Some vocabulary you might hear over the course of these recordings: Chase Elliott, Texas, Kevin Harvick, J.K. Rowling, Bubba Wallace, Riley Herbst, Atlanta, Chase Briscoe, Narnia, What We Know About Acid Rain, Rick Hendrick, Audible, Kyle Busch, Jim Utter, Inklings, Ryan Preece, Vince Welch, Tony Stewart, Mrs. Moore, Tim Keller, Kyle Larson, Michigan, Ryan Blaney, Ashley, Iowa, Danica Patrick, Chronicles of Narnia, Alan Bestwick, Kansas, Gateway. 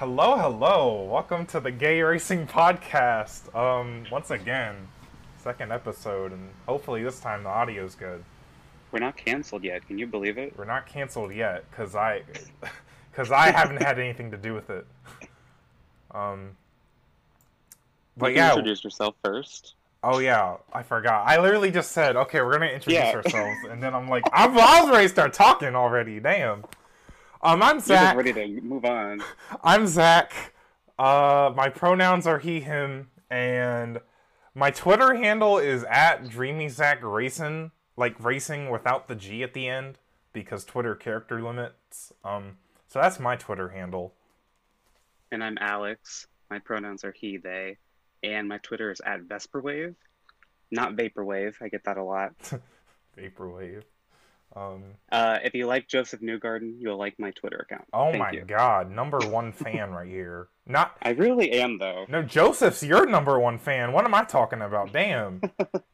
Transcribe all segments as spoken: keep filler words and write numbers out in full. Hello, hello. Welcome to the Gay Racing Podcast. Um, once again, second episode, and hopefully this time the audio's good. We're not canceled yet. Can you believe it? We're not canceled yet, because I, cause I haven't had anything to do with it. Um, but you can yeah. Introduce yourself first. Oh, yeah. I forgot. I literally just said, okay, we're going to introduce yeah. ourselves, and then I'm like, I'm, I was ready to start talking already. Damn. Um, I'm Zach. You're just ready to move on. I'm Zach. Uh, my pronouns are he, him, and my Twitter handle is at DreamyZachRacing, like racing without the G at the end, because Twitter character limits. Um, so that's my Twitter handle. And I'm Alex. My pronouns are he, they, and my Twitter is at Vesperwave, not Vaporwave. I get that a lot. Vaporwave. Um, uh, if you like Joseph Newgarden, you'll like my Twitter account. Oh Thank my you. God, number one fan right here. Not I really am though. No, Joseph's your number one fan. What am I talking about? Damn,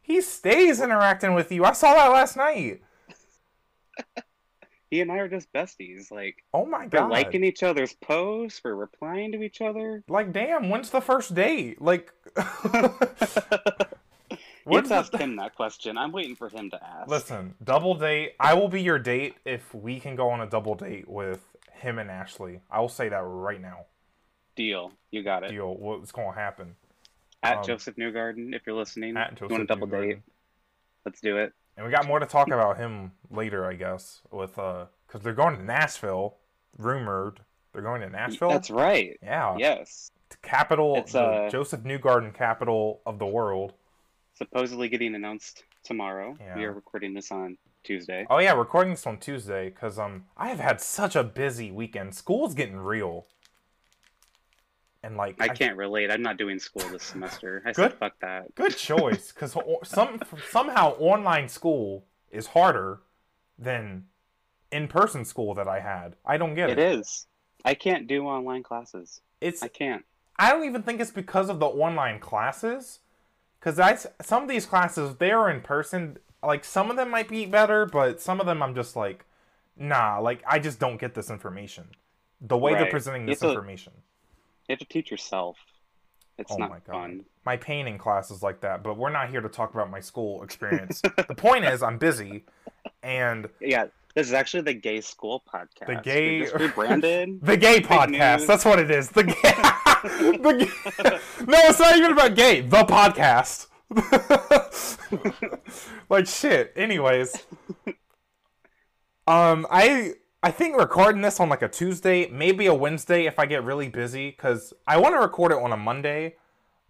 he stays interacting with you. I saw that last night. He and I are just besties. Like, oh my God, we're liking each other's posts. We're replying to each other. Like, damn, when's the first date? Like. Let's ask him that question. I'm waiting for him to ask. Listen, double date. I will be your date if we can go on a double date with him and Ashley. I will say that right now. Deal. You got it. Deal. What's going to happen? At um, Joseph Newgarden, if you're listening. At Joseph Newgarden. You want a double Newgarden. Date? Let's do it. And we got more to talk about him later, I guess. With uh, because they're going to Nashville. Rumored. They're going to Nashville? That's right. Yeah. Yes. The capital. It's, uh... the Joseph Newgarden capital of the world. Supposedly getting announced tomorrow. Yeah. We are recording this on Tuesday. Oh yeah, recording this on Tuesday because um I have had such a busy weekend. School's getting real. And like I, I can't relate. I'm not doing school this semester. I good, said fuck that. Good choice, because some somehow online school is harder than in-person school that I had. I don't get it. It is. I can't do online classes. It's I can't. I don't even think it's because of the online classes. Because I, some of these classes, they are in person. Like, some of them might be better, but some of them I'm just like, nah, like, I just don't get this information. The way right. they're presenting this you to, information. You have to teach yourself. It's oh not my God. Fun. My painting class is like that, but we're not here to talk about my school experience. The point is, I'm busy, and... Yeah, this is actually the Gay School Podcast. The Gay... We just rebranded. The Gay Podcast. News. That's what it is. The Gay... the, no, it's not even about gay. The podcast. Like shit. Anyways, um, I I think recording this on like a Tuesday, maybe a Wednesday if I get really busy, because I want to record it on a Monday.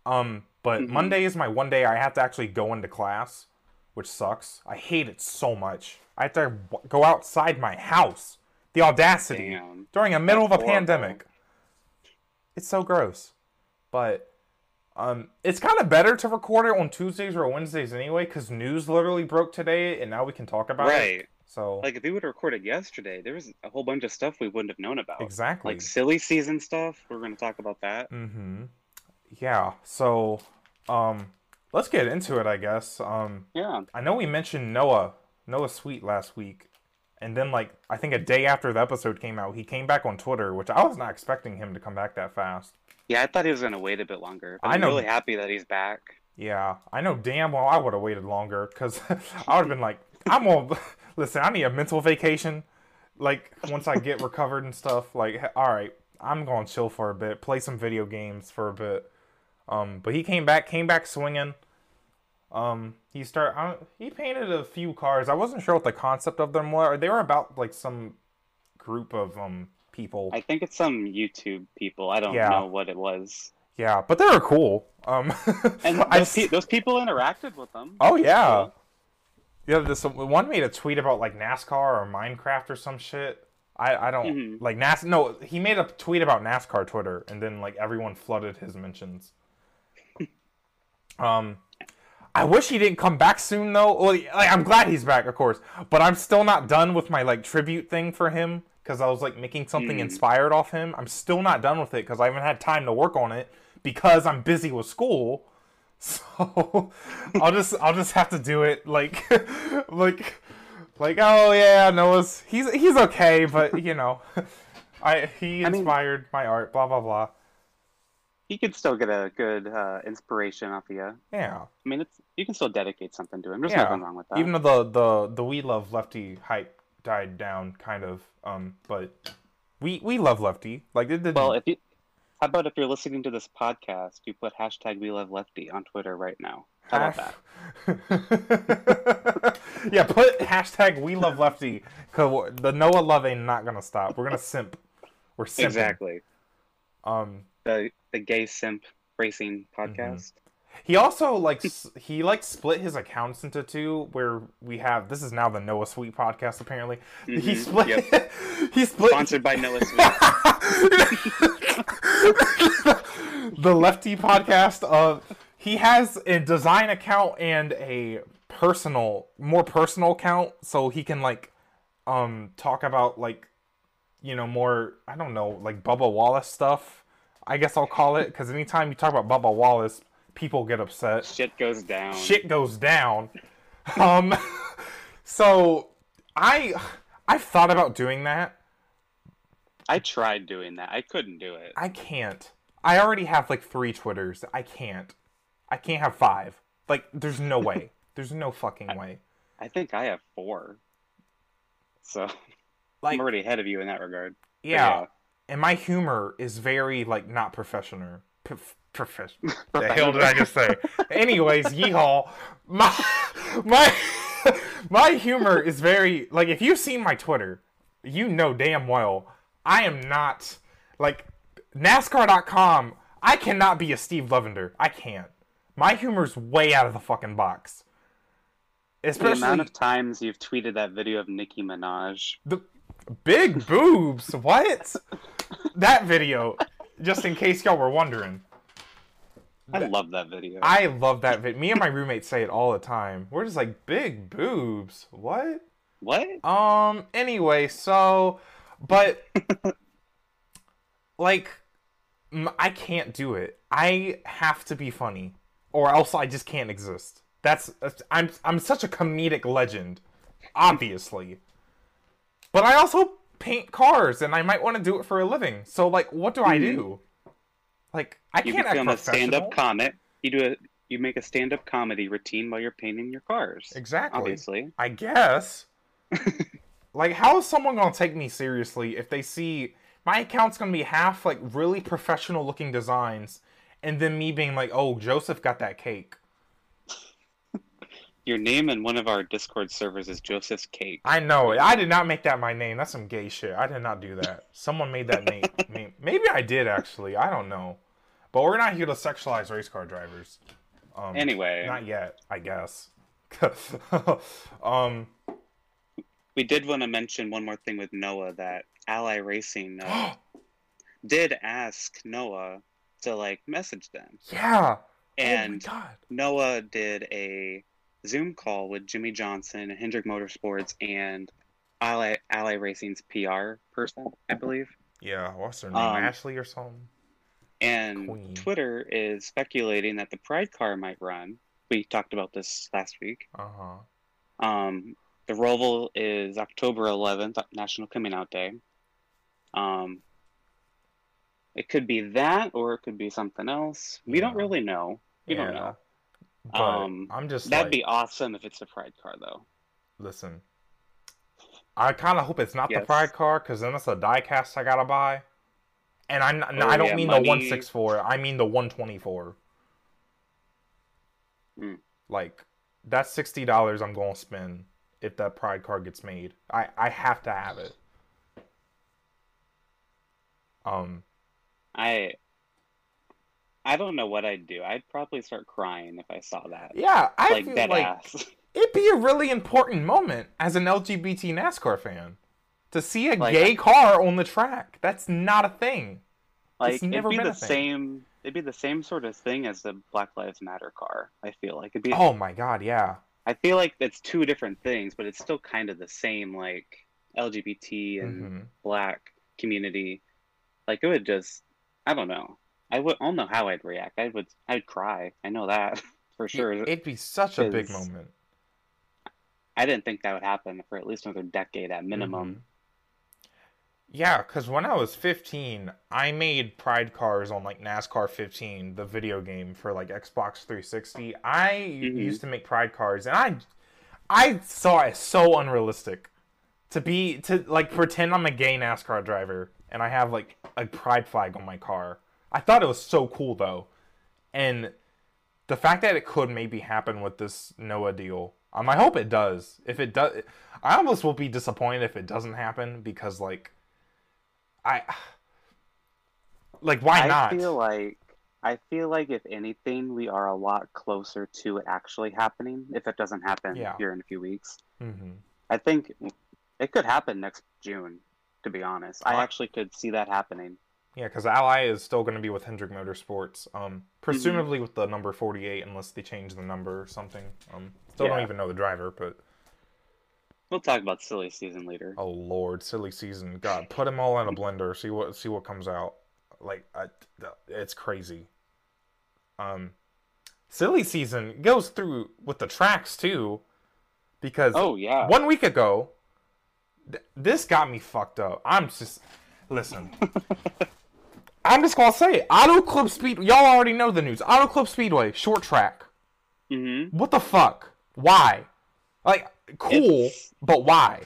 Um, but mm-hmm. Monday is my one day I have to actually go into class, which sucks. I hate it so much. I have to go outside my house. The audacity. Damn. During the middle That's of a horrible. Pandemic. It's so gross, but um, it's kind of better to record it on Tuesdays or Wednesdays anyway, because news literally broke today, and now we can talk about right. it. Right. So, like, if we would have recorded yesterday, there was a whole bunch of stuff we wouldn't have known about. Exactly. Like silly season stuff. We're going to talk about that. Mm-hmm. Yeah. So, um, let's get into it, I guess. Um, yeah. I know we mentioned Noah, Noah Sweet last week. And then, like, I think a day after the episode came out, he came back on Twitter, which I was not expecting him to come back that fast. Yeah, I thought he was going to wait a bit longer. But I I'm know, really happy that he's back. Yeah, I know damn well I would have waited longer, because I would have been like, I'm going to... Listen, I need a mental vacation, like, once I get recovered and stuff. Like, all right, I'm going to chill for a bit, play some video games for a bit. Um, but he came back, came back swinging. Um, he start. I don't, he painted a few cars. I wasn't sure what the concept of them were. They were about like some group of um people. I think it's some YouTube people. I don't yeah. know what it was. Yeah, but they were cool. Um, and those, I, pe- those people interacted with them. Oh yeah, cool. yeah. This one made a tweet about like NASCAR or Minecraft or some shit. I I don't mm-hmm. like NASCAR. No, he made a tweet about NASCAR Twitter, and then like everyone flooded his mentions. um. I wish he didn't come back soon, though. Like, I'm glad he's back, of course. But I'm still not done with my, like, tribute thing for him. Because I was, like, making something mm. inspired off him. I'm still not done with it because I haven't had time to work on it. Because I'm busy with school. So, I'll just I'll just have to do it. Like, like, like oh, yeah, Noah's... He's, he's okay, but, you know. I he inspired I mean, my art, blah, blah, blah. He could still get a good uh, inspiration off of you. Yeah. I mean, it's you can still dedicate something to him. There's yeah. nothing wrong with that. Even though the, the, the We Love Lefty hype died down, kind of. Um, But we we love Lefty. Like, it didn't... Well, if you, how about if you're listening to this podcast, you put hashtag We Love Lefty on Twitter right now. How about that? Yeah, put hashtag We Love Lefty. Cause the Noah love ain't not going to stop. We're going to simp. We're simping. Exactly. Um... The the gay simp racing podcast. Mm-hmm. He also like he like split his accounts into two. Where we have this is now the Noah Sweet podcast. Apparently mm-hmm. he split. Yep. He split. Sponsored by Noah Sweet. The Lefty podcast. Of he has a design account and a personal, more personal account, so he can like um talk about like you know more I don't know like Bubba Wallace stuff. I guess I'll call it, because anytime you talk about Bubba Wallace, people get upset. Shit goes down. Shit goes down. um, so I I've thought about doing that. I tried doing that. I couldn't do it. I can't. I already have like three Twitters. I can't. I can't have five. Like, there's no way. There's no fucking way. I, I think I have four. So like, I'm already ahead of you in that regard. Yeah. And my humor is very, like, not professional. Prof- professional. The hell did I just say? Anyways, yeehaw. My, my, my humor is very, like, if you've seen my Twitter, you know damn well, I am not, like, NASCAR dot com, I cannot be a Steve Levender. I can't. My humor's way out of the fucking box. Especially, the amount of times you've tweeted that video of Nicki Minaj. The big boobs. What? That video, just in case y'all were wondering. I love that video. I love that video. Me and my roommates say it all the time. We're just like, big boobs. What? What? Um, anyway, so, but, like, I can't do it. I have to be funny, or else I just can't exist. That's, I'm, I'm such a comedic legend, obviously. But I also paint cars, and I might want to do it for a living. So, like, what do I do? Like, I can't act professional. You become a stand-up comic. You do a, you make a stand-up comedy routine while you're painting your cars. Exactly. Obviously. I guess. Like, how is someone going to take me seriously if they see... My account's going to be half, like, really professional-looking designs, and then me being like, oh, Joseph got that cake. Your name in one of our Discord servers is Joseph's Cake. I know. I did not make that my name. That's some gay shit. I did not do that. Someone made that name. name. Maybe I did, actually. I don't know. But we're not here to sexualize race car drivers. Um, anyway. Not yet, I guess. um, we did want to mention one more thing with Noah, that Ally Racing uh, did ask Noah to, like, message them. Yeah. And oh my God. Noah did a... Zoom call with Jimmie Johnson, Hendrick Motorsports, and Ally, Ally Racing's P R person, I believe. Yeah, what's her name? Um, Ashley or something? And Queen. Twitter is speculating that the Pride car might run. We talked about this last week. Uh-huh. Um, the Roval is October eleventh, National Coming Out Day. Um, it could be that, or it could be something else. We yeah. don't really know. We yeah. don't know. But um, I'm just that'd like, be awesome if it's a Pride car, though. Listen, I kind of hope it's not yes. the Pride car, because then it's a diecast I gotta buy, and I'm not, oh, I don't yeah, mean money. The one sixty-four, I mean the one twenty-four. Mm. Like that's sixty dollars I'm gonna spend if that Pride car gets made. I I have to have it. Um, I. I don't know what I'd do. I'd probably start crying if I saw that. Yeah, I like, feel dead like ass. It'd be a really important moment as an L G B T NASCAR fan to see a like, gay car on the track. That's not a thing. Like it's never it'd be been the a thing. Same. It'd be the same sort of thing as the Black Lives Matter car. I feel like it'd be. Oh my God! Yeah. I feel like it's two different things, but it's still kind of the same. Like L G B T and mm-hmm. Black community. Like it would just. I don't know. I, would, I don't know how I'd react. I would I'd cry. I know that for sure. It'd be such a big moment. I didn't think that would happen for at least another decade at minimum. Mm-hmm. Yeah, because when I was fifteen, I made Pride Cars on, like, NASCAR fifteen, the video game for, like, Xbox three sixty. I mm-hmm. used to make Pride Cars, and I I saw it so unrealistic. To be, to, like, pretend I'm a gay NASCAR driver, and I have, like, a pride flag on my car. I thought it was so cool, though. And the fact that it could maybe happen with this Noah deal, um, I hope it does. If it does, I almost will be disappointed if it doesn't happen, because, like, I like why I not? I feel like I feel like if anything, we are a lot closer to it actually happening. If it doesn't happen yeah. here in a few weeks, mm-hmm. I think it could happen next June. To be honest, I, I actually could see that happening. Yeah, because Ally is still going to be with Hendrick Motorsports, um, presumably mm-hmm. with the number forty-eight, unless they change the number or something. Um, still yeah. don't even know the driver, but. We'll talk about silly season later. Oh Lord, silly season! God, put them all in a blender. See what see what comes out. Like, I, it's crazy. Um, silly season goes through with the tracks too, because oh yeah, one week ago, th- this got me fucked up. I'm just listen. I'm just gonna say it. Auto Club Speedway. Y'all already know the news. Auto Club Speedway short track. Mm-hmm. What the fuck? Why? Like. Cool, it's, but why?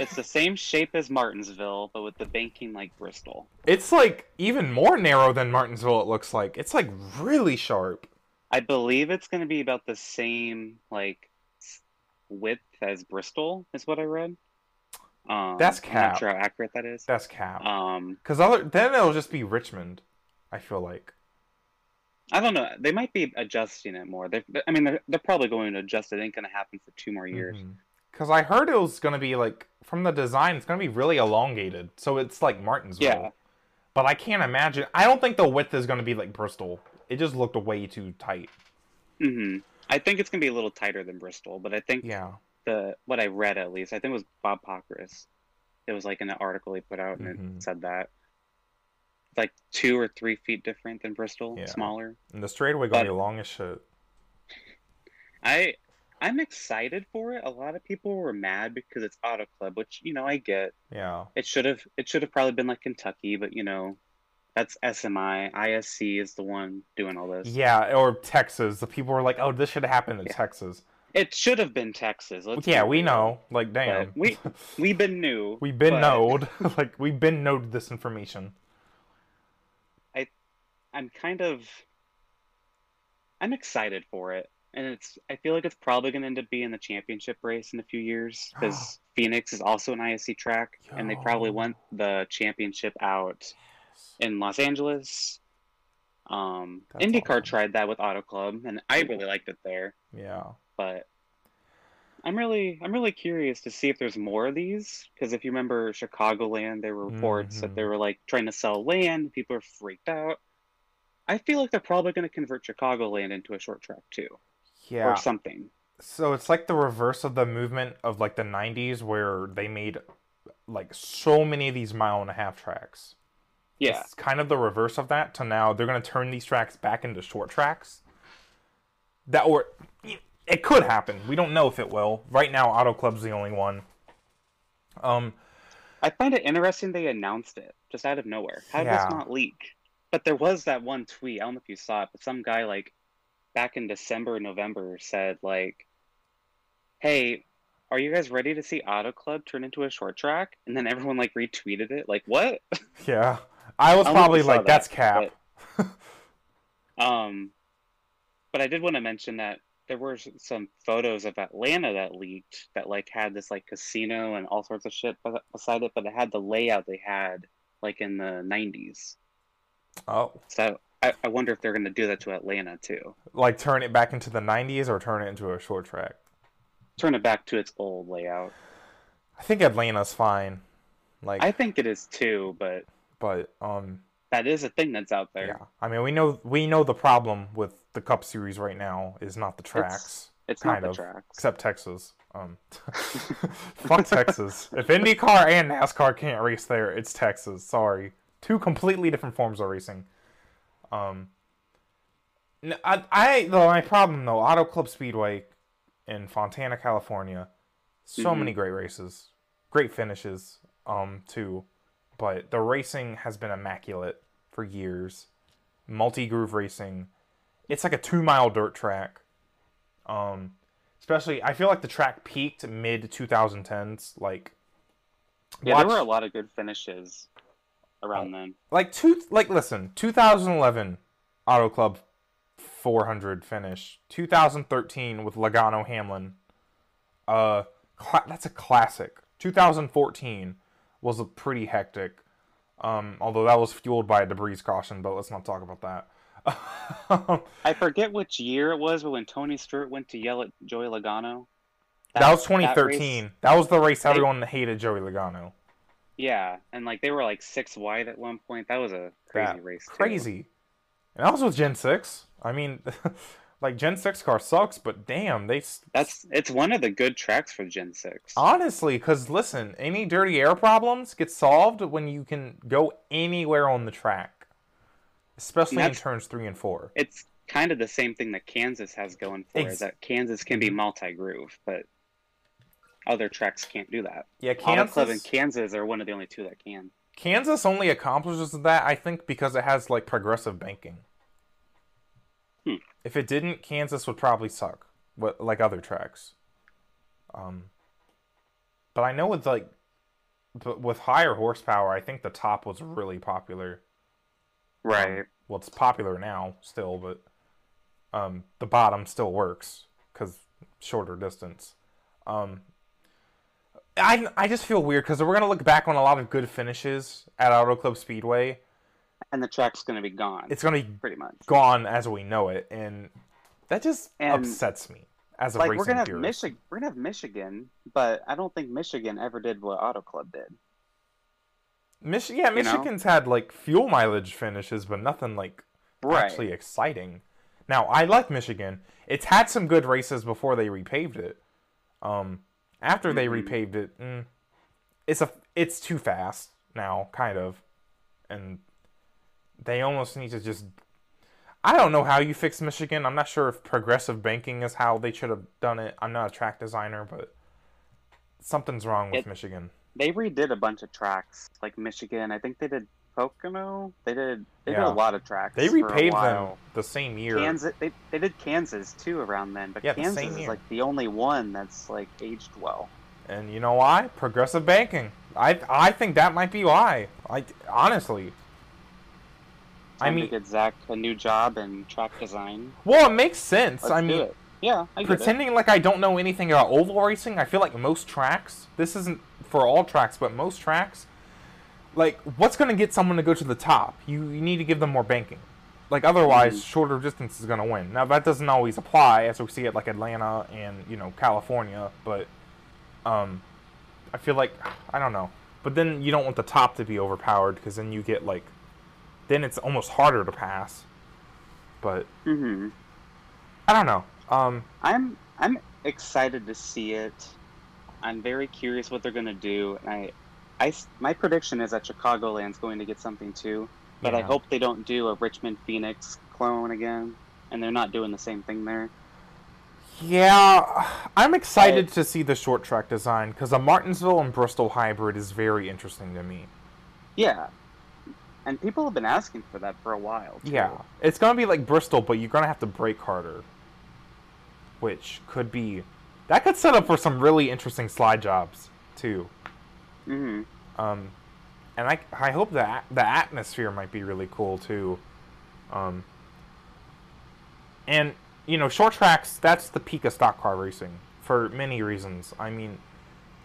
It's the same shape as Martinsville, but with the banking like Bristol. It's like even more narrow than Martinsville, it looks like. It's like really sharp. I believe it's going to be about the same like width as Bristol, is what I read. Um, That's cap. I'm not sure how accurate that is. That's cap. Um, 'cause other, then it'll just be Richmond, I feel like. I don't know. They might be adjusting it more. They're, I mean, they're, they're probably going to adjust it. It ain't going to happen for two more years. Because mm-hmm. I heard it was going to be, like, from the design, it's going to be really elongated. So it's like Martinsville. Yeah. But I can't imagine. I don't think the width is going to be like Bristol. It just looked way too tight. Mm-hmm. I think it's going to be a little tighter than Bristol. But I think yeah. the what I read, at least, I think it was Bob Pockris. It was, like, in an article he put out, and mm-hmm. it said that. Like two or three feet different than Bristol, yeah. smaller. And the straightaway gonna be long as shit. I I'm excited for it. A lot of people were mad because it's Auto Club, which you know I get. Yeah. It should have it should have probably been like Kentucky, but you know, that's S M I. I S C is the one doing all this. Yeah, or Texas. The people were like, "Oh, this should have happened in yeah. Texas." It should have been Texas. Let's yeah, we know. Like, damn. But we we've been new. We've been but... knowed. Like we've been knowed this information. I'm kind of, I'm excited for it. And it's, I feel like it's probably going to end up being the championship race in a few years because Phoenix is also an I S C track. Yo. And they probably want the championship out in Los Angeles. Um, That's IndyCar awesome. Tried that with Auto Club and I really liked it there. Yeah. But I'm really, I'm really curious to see if there's more of these. Because if you remember Chicagoland, there were reports mm-hmm. that they were like trying to sell land. People are freaked out. I feel like they're probably going to convert Chicagoland into a short track, too. Yeah. Or something. So it's like the reverse of the movement of, like, the nineties where they made, like, so many of these mile-and-a-half tracks. Yeah. It's kind of the reverse of that to now they're going to turn these tracks back into short tracks. That or it could happen. We don't know if it will. Right now, Auto Club's the only one. Um, I find it interesting they announced it just out of nowhere. How yeah. did this not leak? But there was that one tweet, I don't know if you saw it, but some guy, like, back in December, November, said, like, hey, are you guys ready to see Auto Club turn into a short track? And then everyone, like, retweeted it. Like, what? Yeah. I was I probably like, that, that's cap. But, um, but I did want to mention that there were some photos of Atlanta that leaked that, like, had this, like, casino and all sorts of shit beside it, but it had the layout they had, like, in the nineties. Oh. So I, I wonder if they're going to do that to Atlanta, too. Like turn it back into the nineties or turn it into a short track? Turn it back to its old layout. I think Atlanta's fine. Like I think it is, too, but... But, um... that is a thing that's out there. Yeah. I mean, we know we know the problem with the Cup Series right now is not the tracks. It's, it's not the of, tracks. Except Texas. Um, fuck Texas. If IndyCar and NASCAR can't race there, it's Texas. Sorry. Two completely different forms of racing. Um, I, I though my problem though, Auto Club Speedway in Fontana, California, so mm-hmm. many great races, great finishes. Um, too, But the racing has been immaculate for years. Multi-groove racing. It's like a two-mile dirt track. Um, especially, I feel like the track peaked mid twenty tens. Like, yeah, watch... there were a lot of good finishes around then. Like, two, like listen, twenty eleven Auto Club four hundred finish. twenty thirteen with Logano Hamlin. Uh, cl- that's a classic. twenty fourteen was a pretty hectic. Um, although that was fueled by a debris caution, but let's not talk about that. I forget which year it was, but when Tony Stewart went to yell at Joey Logano. That, that was twenty thirteen. That, that was the race they, everyone hated Joey Logano. Yeah, and like they were like six wide at one point. That was a crazy that, race. Too. Crazy. And that was with Gen six. I mean, like Gen six car sucks, but damn, they... That's It's one of the good tracks for Gen six. Honestly, because listen, any dirty air problems get solved when you can go anywhere on the track. Especially in turns three and four. It's kind of the same thing that Kansas has going for Ex- it, that Kansas can be multi-groove, but other tracks can't do that. Yeah, Kansas... Auto Club and Kansas are one of the only two that can. Kansas only accomplishes that, I think, because it has, like, progressive banking. Hmm. If it didn't, Kansas would probably suck, what, like other tracks. Um, But I know with, like, but with higher horsepower, I think the top was really popular. Right. Um, well, it's popular now still, but um, the bottom still works because shorter distance. Um, I I just feel weird because we're gonna look back on a lot of good finishes at Auto Club Speedway, and the track's gonna be gone. It's gonna be pretty much gone as we know it, and that just and upsets me as a like, racing we're gonna have purist. Michi- we're gonna have Michigan, but I don't think Michigan ever did what Auto Club did. Mich- yeah, Michigan's you know? had, like, fuel mileage finishes, but nothing, like, right. actually exciting. Now, I like Michigan. It's had some good races before they repaved it. Um, after mm-hmm. they repaved it, mm, it's a it's too fast now, kind of. And they almost need to just... I don't know how you fix Michigan. I'm not sure if progressive banking is how they should have done it. I'm not a track designer, but something's wrong with it- Michigan. They redid a bunch of tracks, like Michigan. I think they did Pocono. They did they yeah. did a lot of tracks. They repaved them the same year. Kansas, they they did Kansas too around then, but yeah, Kansas the is year. Like the only one that's like aged well. And you know why? Progressive banking. I I think that might be why. I honestly. Time I mean, to get Zach a new job in track design. Well, it makes sense. Let's I mean, do it. yeah. I get pretending it. like I don't know anything about oval racing. I feel like most tracks. This isn't. For all tracks, but most tracks, like, what's going to get someone to go to the top? You, you need to give them more banking. Like, otherwise, mm-hmm. shorter distance is going to win. Now, that doesn't always apply, as we see at, like, Atlanta and, you know, California, but um, I feel like, I don't know. But then you don't want the top to be overpowered, because then you get, like, then it's almost harder to pass. But, mm-hmm. I don't know. Um, I'm I'm excited to see it. I'm very curious what they're going to do. And I, I, my prediction is that Chicagoland's going to get something too. But yeah. I hope they don't do a Richmond Phoenix clone again. And they're not doing the same thing there. Yeah, I'm excited but, to see the short track design. Because a Martinsville and Bristol hybrid is very interesting to me. Yeah. And people have been asking for that for a while. Too. Yeah. It's going to be like Bristol, but you're going to have to brake harder. Which could be... That could set up for some really interesting slide jobs, too. Mm-hmm. Um, and I, I hope that the atmosphere might be really cool, too. Um, and, you know, short tracks, that's the peak of stock car racing for many reasons. I mean,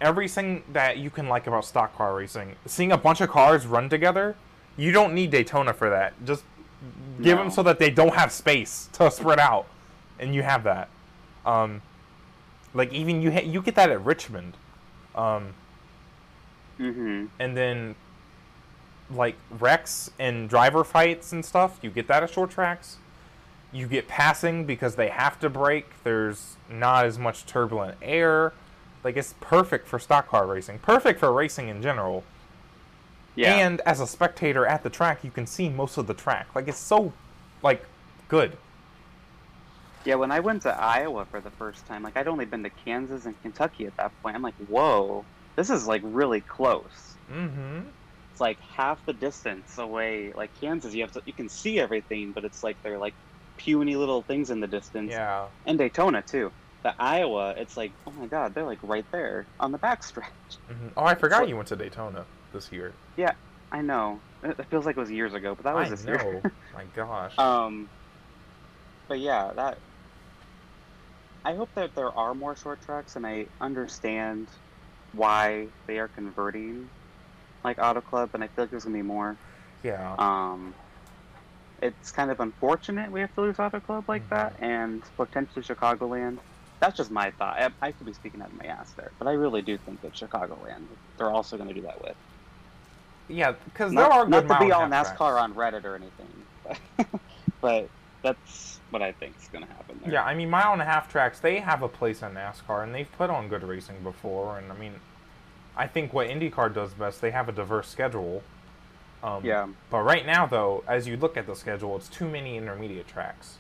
everything that you can like about stock car racing, seeing a bunch of cars run together, you don't need Daytona for that. Just give no. them so that they don't have space to spread out, and you have that. Um... Like, even you ha- you get that at Richmond. Um, mm-hmm. And then, like, wrecks and driver fights and stuff, you get that at short tracks. You get passing because they have to brake. There's not as much turbulent air. Like, it's perfect for stock car racing. Perfect for racing in general. Yeah. And as a spectator at the track, you can see most of the track. Like, it's so, like, good. Yeah, when I went to Iowa for the first time, like, I'd only been to Kansas and Kentucky at that point. I'm like, whoa, this is, like, really close. Mm-hmm. it's like half the distance away. Like Kansas, you have to, you can see everything, but it's like they're like puny little things in the distance. Yeah. And Daytona too. The Iowa, it's like, oh my God, they're like right there on the backstretch. Mm-hmm. Oh, I forgot so, you went to Daytona this year. Yeah, I know. It feels like it was years ago, but that was I this know. year. My gosh. Um, but yeah, that. I hope that there are more short tracks, and I understand why they are converting, like Auto Club, and I feel like there's gonna be more. Yeah. Um, it's kind of unfortunate we have to lose Auto Club like mm-hmm. that, and potentially Chicagoland. That's just my thought. I, I could be speaking out of my ass there, but I really do think that Chicagoland, they're also going to do that with. Yeah, because there are good mile and a half tracks. Not to be all NASCAR on Reddit or anything, but that's what I think is going to happen there. Yeah, I mean, mile and a half tracks, they have a place on NASCAR, and they've put on good racing before. And I mean, I think what IndyCar does best, they have a diverse schedule. Um, yeah. But right now, though, as you look at the schedule, it's too many intermediate tracks,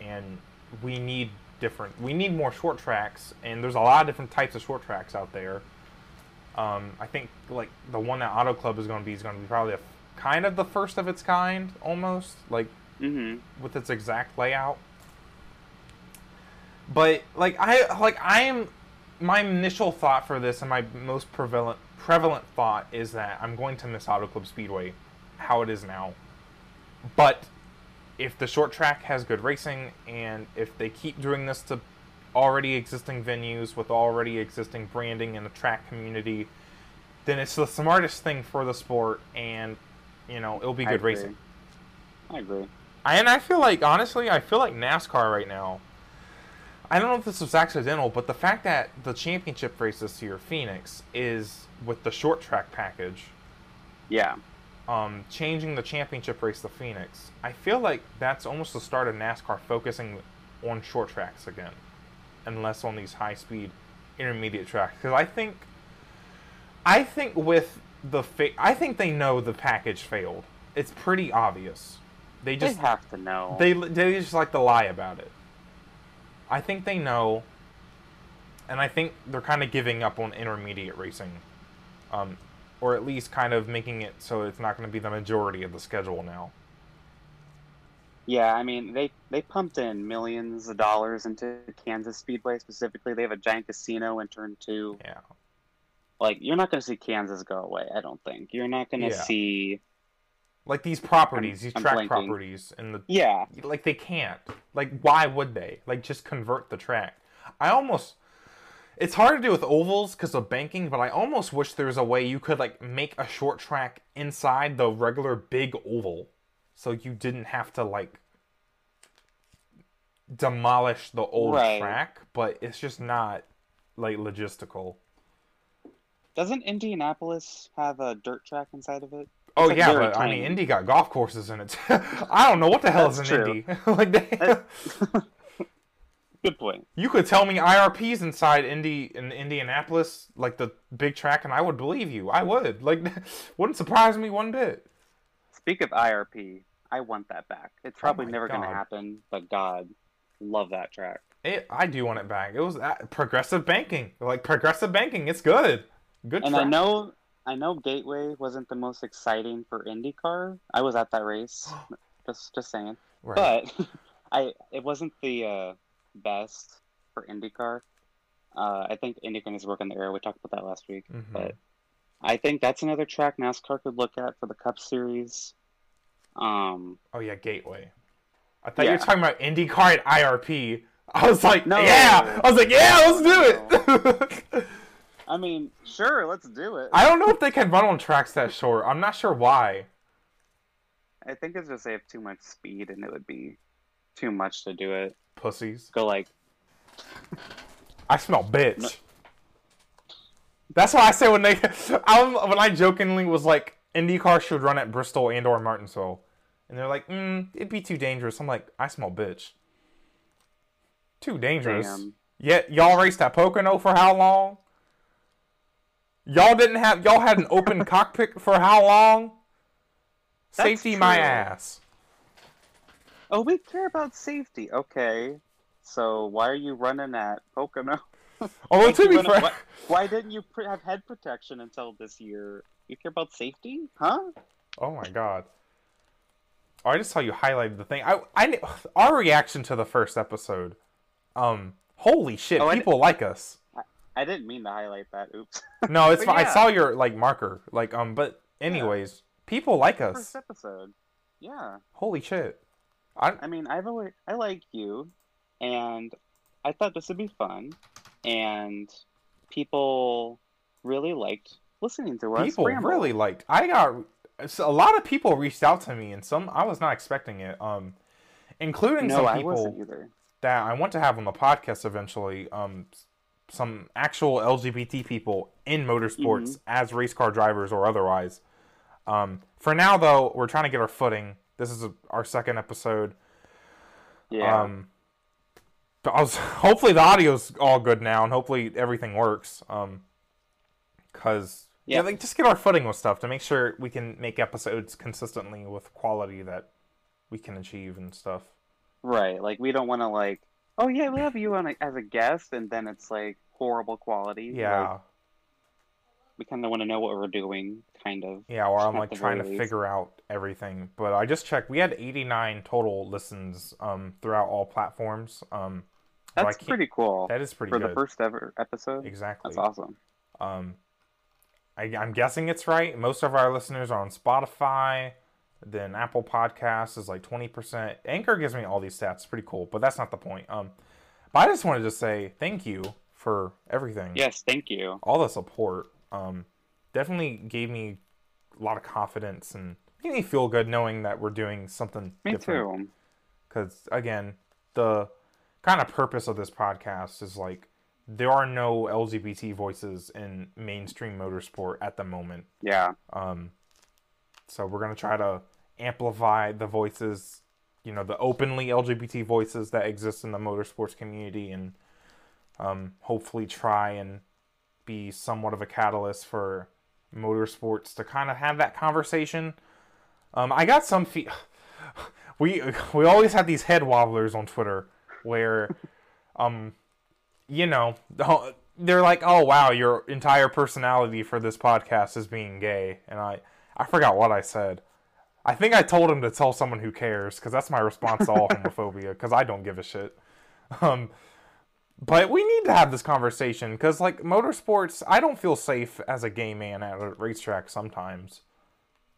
and we need. different we need more short tracks, and there's a lot of different types of short tracks out there. um I think like the one that Auto Club is going to be is going to be probably a f- kind of the first of its kind, almost like mm-hmm. with its exact layout. But like I like I am my initial thought for this, and my most prevalent prevalent thought is that I'm going to miss Auto Club Speedway how it is now. But if the short track has good racing, and if they keep doing this to already existing venues with already existing branding and the track community, then it's the smartest thing for the sport, and, you know, it'll be good I racing. I agree. I, and I feel like, honestly, I feel like NASCAR right now, I don't know if this was accidental, but the fact that the championship race this year, Phoenix, is with the short track package. Yeah. Um, changing the championship race to Phoenix, I feel like that's almost the start of NASCAR focusing on short tracks again, and less on these high-speed intermediate tracks. Because I think, I think with the, fa- I think they know the package failed. It's pretty obvious. They just they have to know. They they just like to lie about it. I think they know, and I think they're kind of giving up on intermediate racing. Um. Or at least kind of making it so it's not going to be the majority of the schedule now. Yeah, I mean, they, they pumped in millions of dollars into Kansas Speedway specifically. They have a giant casino in turn two. Yeah. Like, you're not going to see Kansas go away, I don't think. You're not going to yeah. see... Like, these properties, I'm, these I'm track blanking. properties. and the Yeah. Like, they can't. Like, why would they? Like, just convert the track. I almost... It's hard to do with ovals because of banking, but I almost wish there was a way you could, like, make a short track inside the regular big oval, so you didn't have to, like, demolish the old right. track, but it's just not, like, logistical. Doesn't Indianapolis have a dirt track inside of it? It's oh, like yeah, but, tiny. I mean, Indy got golf courses in it. I don't know what the hell That's is in Indy. like, they... That's... Good point. You could tell me I R Ps inside Indy in Indianapolis, like the big track, and I would believe you. I would. Like, wouldn't surprise me one bit. Speak of I R P, I want that back. It's probably oh never going to happen, but God, love that track. It, I do want it back. It was uh, progressive banking. Like, progressive banking, it's good. Good and track. And I know, I know Gateway wasn't the most exciting for IndyCar. I was at that race. just, just saying. Right. But I, it wasn't the... Uh, best for IndyCar. Uh, I think IndyCar needs to work on the air. We talked about that last week. Mm-hmm. But I think that's another track NASCAR could look at for the Cup Series. Um, oh, yeah, Gateway. I thought yeah. you were talking about IndyCar and I R P. I was like, no, yeah! I was like, yeah, let's do it! I mean, sure, let's do it. I don't know if they can run on tracks that short. I'm not sure why. I think it's just they have too much speed, and it would be too much to do it. Pussies. Go like. I smell bitch. No. That's why I say when they, I'm, when I jokingly was like, IndyCar should run at Bristol and or Martinsville, and they're like, mm, it'd be too dangerous. I'm like, I smell bitch. Too dangerous. Damn. Yet y'all raced at Pocono for how long? Y'all didn't have. Y'all had an open cockpit for how long? That's Safety, true. my ass. Oh, we care about safety. Okay, so why are you running at Pocono? Oh, well, to be fair, why, why didn't you have head protection until this year? You care about safety? Huh? Oh my god. Oh, I just saw you highlighted the thing. I, I, our reaction to the first episode. Um, holy shit, oh, people I, like us. I, I didn't mean to highlight that. Oops. No, it's fine. Yeah. I saw your like marker. Like um, but anyways, yeah. people like us. First episode. Yeah. Holy shit. I I mean, I've always I like you, and I thought this would be fun, and people really liked listening to us. People ramble. really liked. I got. So a lot of people reached out to me, and some I was not expecting it, um, including no, some people I that I want to have on the podcast eventually. Um, some actual L G B T people in motorsports, mm-hmm. as race car drivers or otherwise. Um, for now, though, we're trying to get our footing. This is a, our second episode. Yeah. Um, I was, hopefully the audio's all good now, and hopefully everything works. Um, because. Yeah. yeah, like, just get our footing with stuff to make sure we can make episodes consistently with quality that we can achieve and stuff. Right, like, we don't want to, like, oh, yeah, we have you on a, as a guest, and then it's, like, horrible quality. Yeah. Like, we kind of want to know what we're doing, kind of. Yeah, or I'm, like, trying to figure out everything. But I just checked. We had eighty-nine total listens um, throughout all platforms. Um, That's pretty cool. That is pretty good. For the first ever episode? Exactly. That's awesome. Um... I, I'm guessing it's right. Most of our listeners are on Spotify. Then Apple Podcasts is like twenty percent. Anchor gives me all these stats. It's pretty cool, but that's not the point. Um, but I just wanted to say thank you for everything. Yes, thank you. All the support um, definitely gave me a lot of confidence and made me feel good knowing that we're doing something me different. Me too. Because, again, the kind of purpose of this podcast is like, there are no L G B T voices in mainstream motorsport at the moment. Yeah. Um, so we're going to try to amplify the voices, you know, the openly L G B T voices that exist in the motorsports community, and um, hopefully try and be somewhat of a catalyst for motorsports to kind of have that conversation. Um, I got some... Fe- we, we always have these head wobblers on Twitter where... um. You know, they're like, oh, wow, your entire personality for this podcast is being gay. And I, I forgot what I said. I think I told him to tell someone who cares, because that's my response to all homophobia, because I don't give a shit. Um, but we need to have this conversation, because, like, motorsports, I don't feel safe as a gay man at a racetrack sometimes.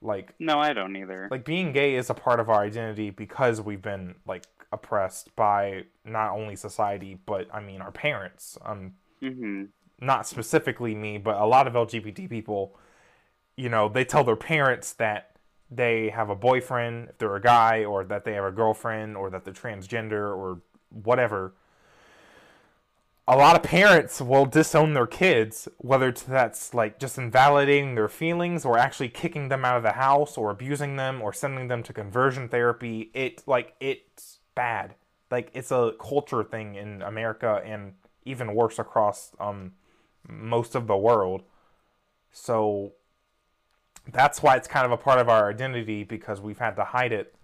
Like, no, I don't either. Like, being gay is a part of our identity because we've been, like, oppressed by not only society, but, I mean, our parents. Um, mm-hmm. Not specifically me, but a lot of L G B T people, you know, they tell their parents that they have a boyfriend, if they're a guy, or that they have a girlfriend, or that they're transgender, or whatever. A lot of parents will disown their kids, whether that's, like, just invalidating their feelings, or actually kicking them out of the house, or abusing them, or sending them to conversion therapy. It, like, it's... bad. Like, it's a culture thing in America, and even worse across um most of the world. So that's why it's kind of a part of our identity, because we've had to hide it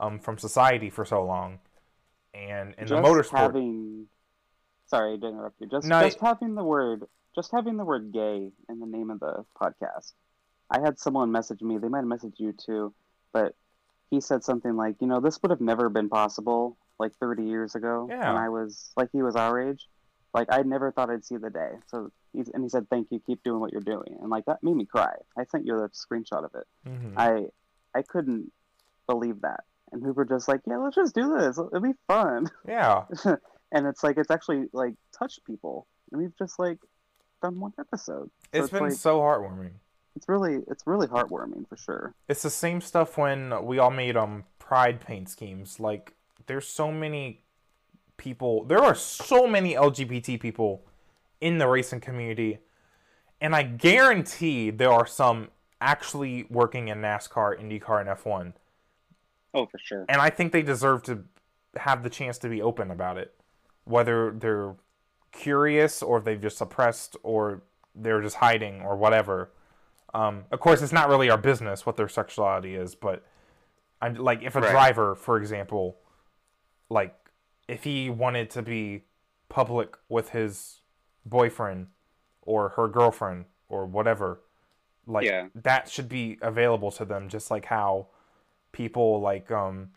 um from society for so long. And in just the motorsport having... sorry to interrupt you just, no, just it... having the word just having the word gay in the name of the podcast. I had someone message me, they might have messaged you too, but he said something like, you know, this would have never been possible, like, thirty years ago. Yeah. When I was, like, he was our age. Like, I never thought I'd see the day. So, he's, and he said, thank you, keep doing what you're doing. And, like, that made me cry. I sent you the screenshot of it. Mm-hmm. I I couldn't believe that. And we were just like, yeah, let's just do this. It'll be fun. Yeah. And it's, like, it's actually, like, touched people. And we've just, like, done one episode. So it's, it's been like, so heartwarming. It's really, it's really heartwarming, for sure. It's the same stuff when we all made um pride paint schemes. Like, there's so many people, there are so many L G B T people in the racing community, and I guarantee there are some actually working in NASCAR, IndyCar, and F one. Oh, for sure. And I think they deserve to have the chance to be open about it, whether they're curious, or if they've just suppressed, or they're just hiding, or whatever. Um, of course, it's not really our business what their sexuality is, but I'm like, if a right. driver, for example, like, if he wanted to be public with his boyfriend or her girlfriend or whatever, Like, yeah. that should be available to them, just like how people like um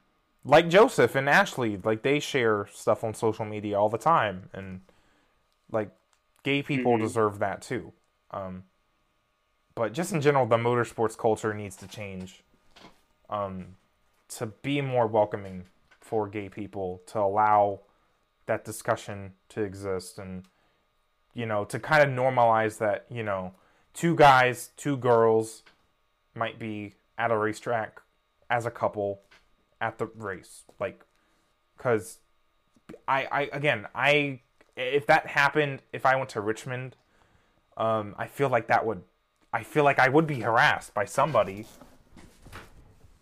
like Joseph and Ashley, like, they share stuff on social media all the time, and like gay people mm-hmm. deserve that too. Um, but just in general, the motorsports culture needs to change um, to be more welcoming for gay people, to allow that discussion to exist, and, you know, to kind of normalize that, you know, two guys, two girls might be at a racetrack as a couple at the race. Like, because I, I, again, I, if that happened, if I went to Richmond, um, I feel like that would, I feel like I would be harassed by somebody.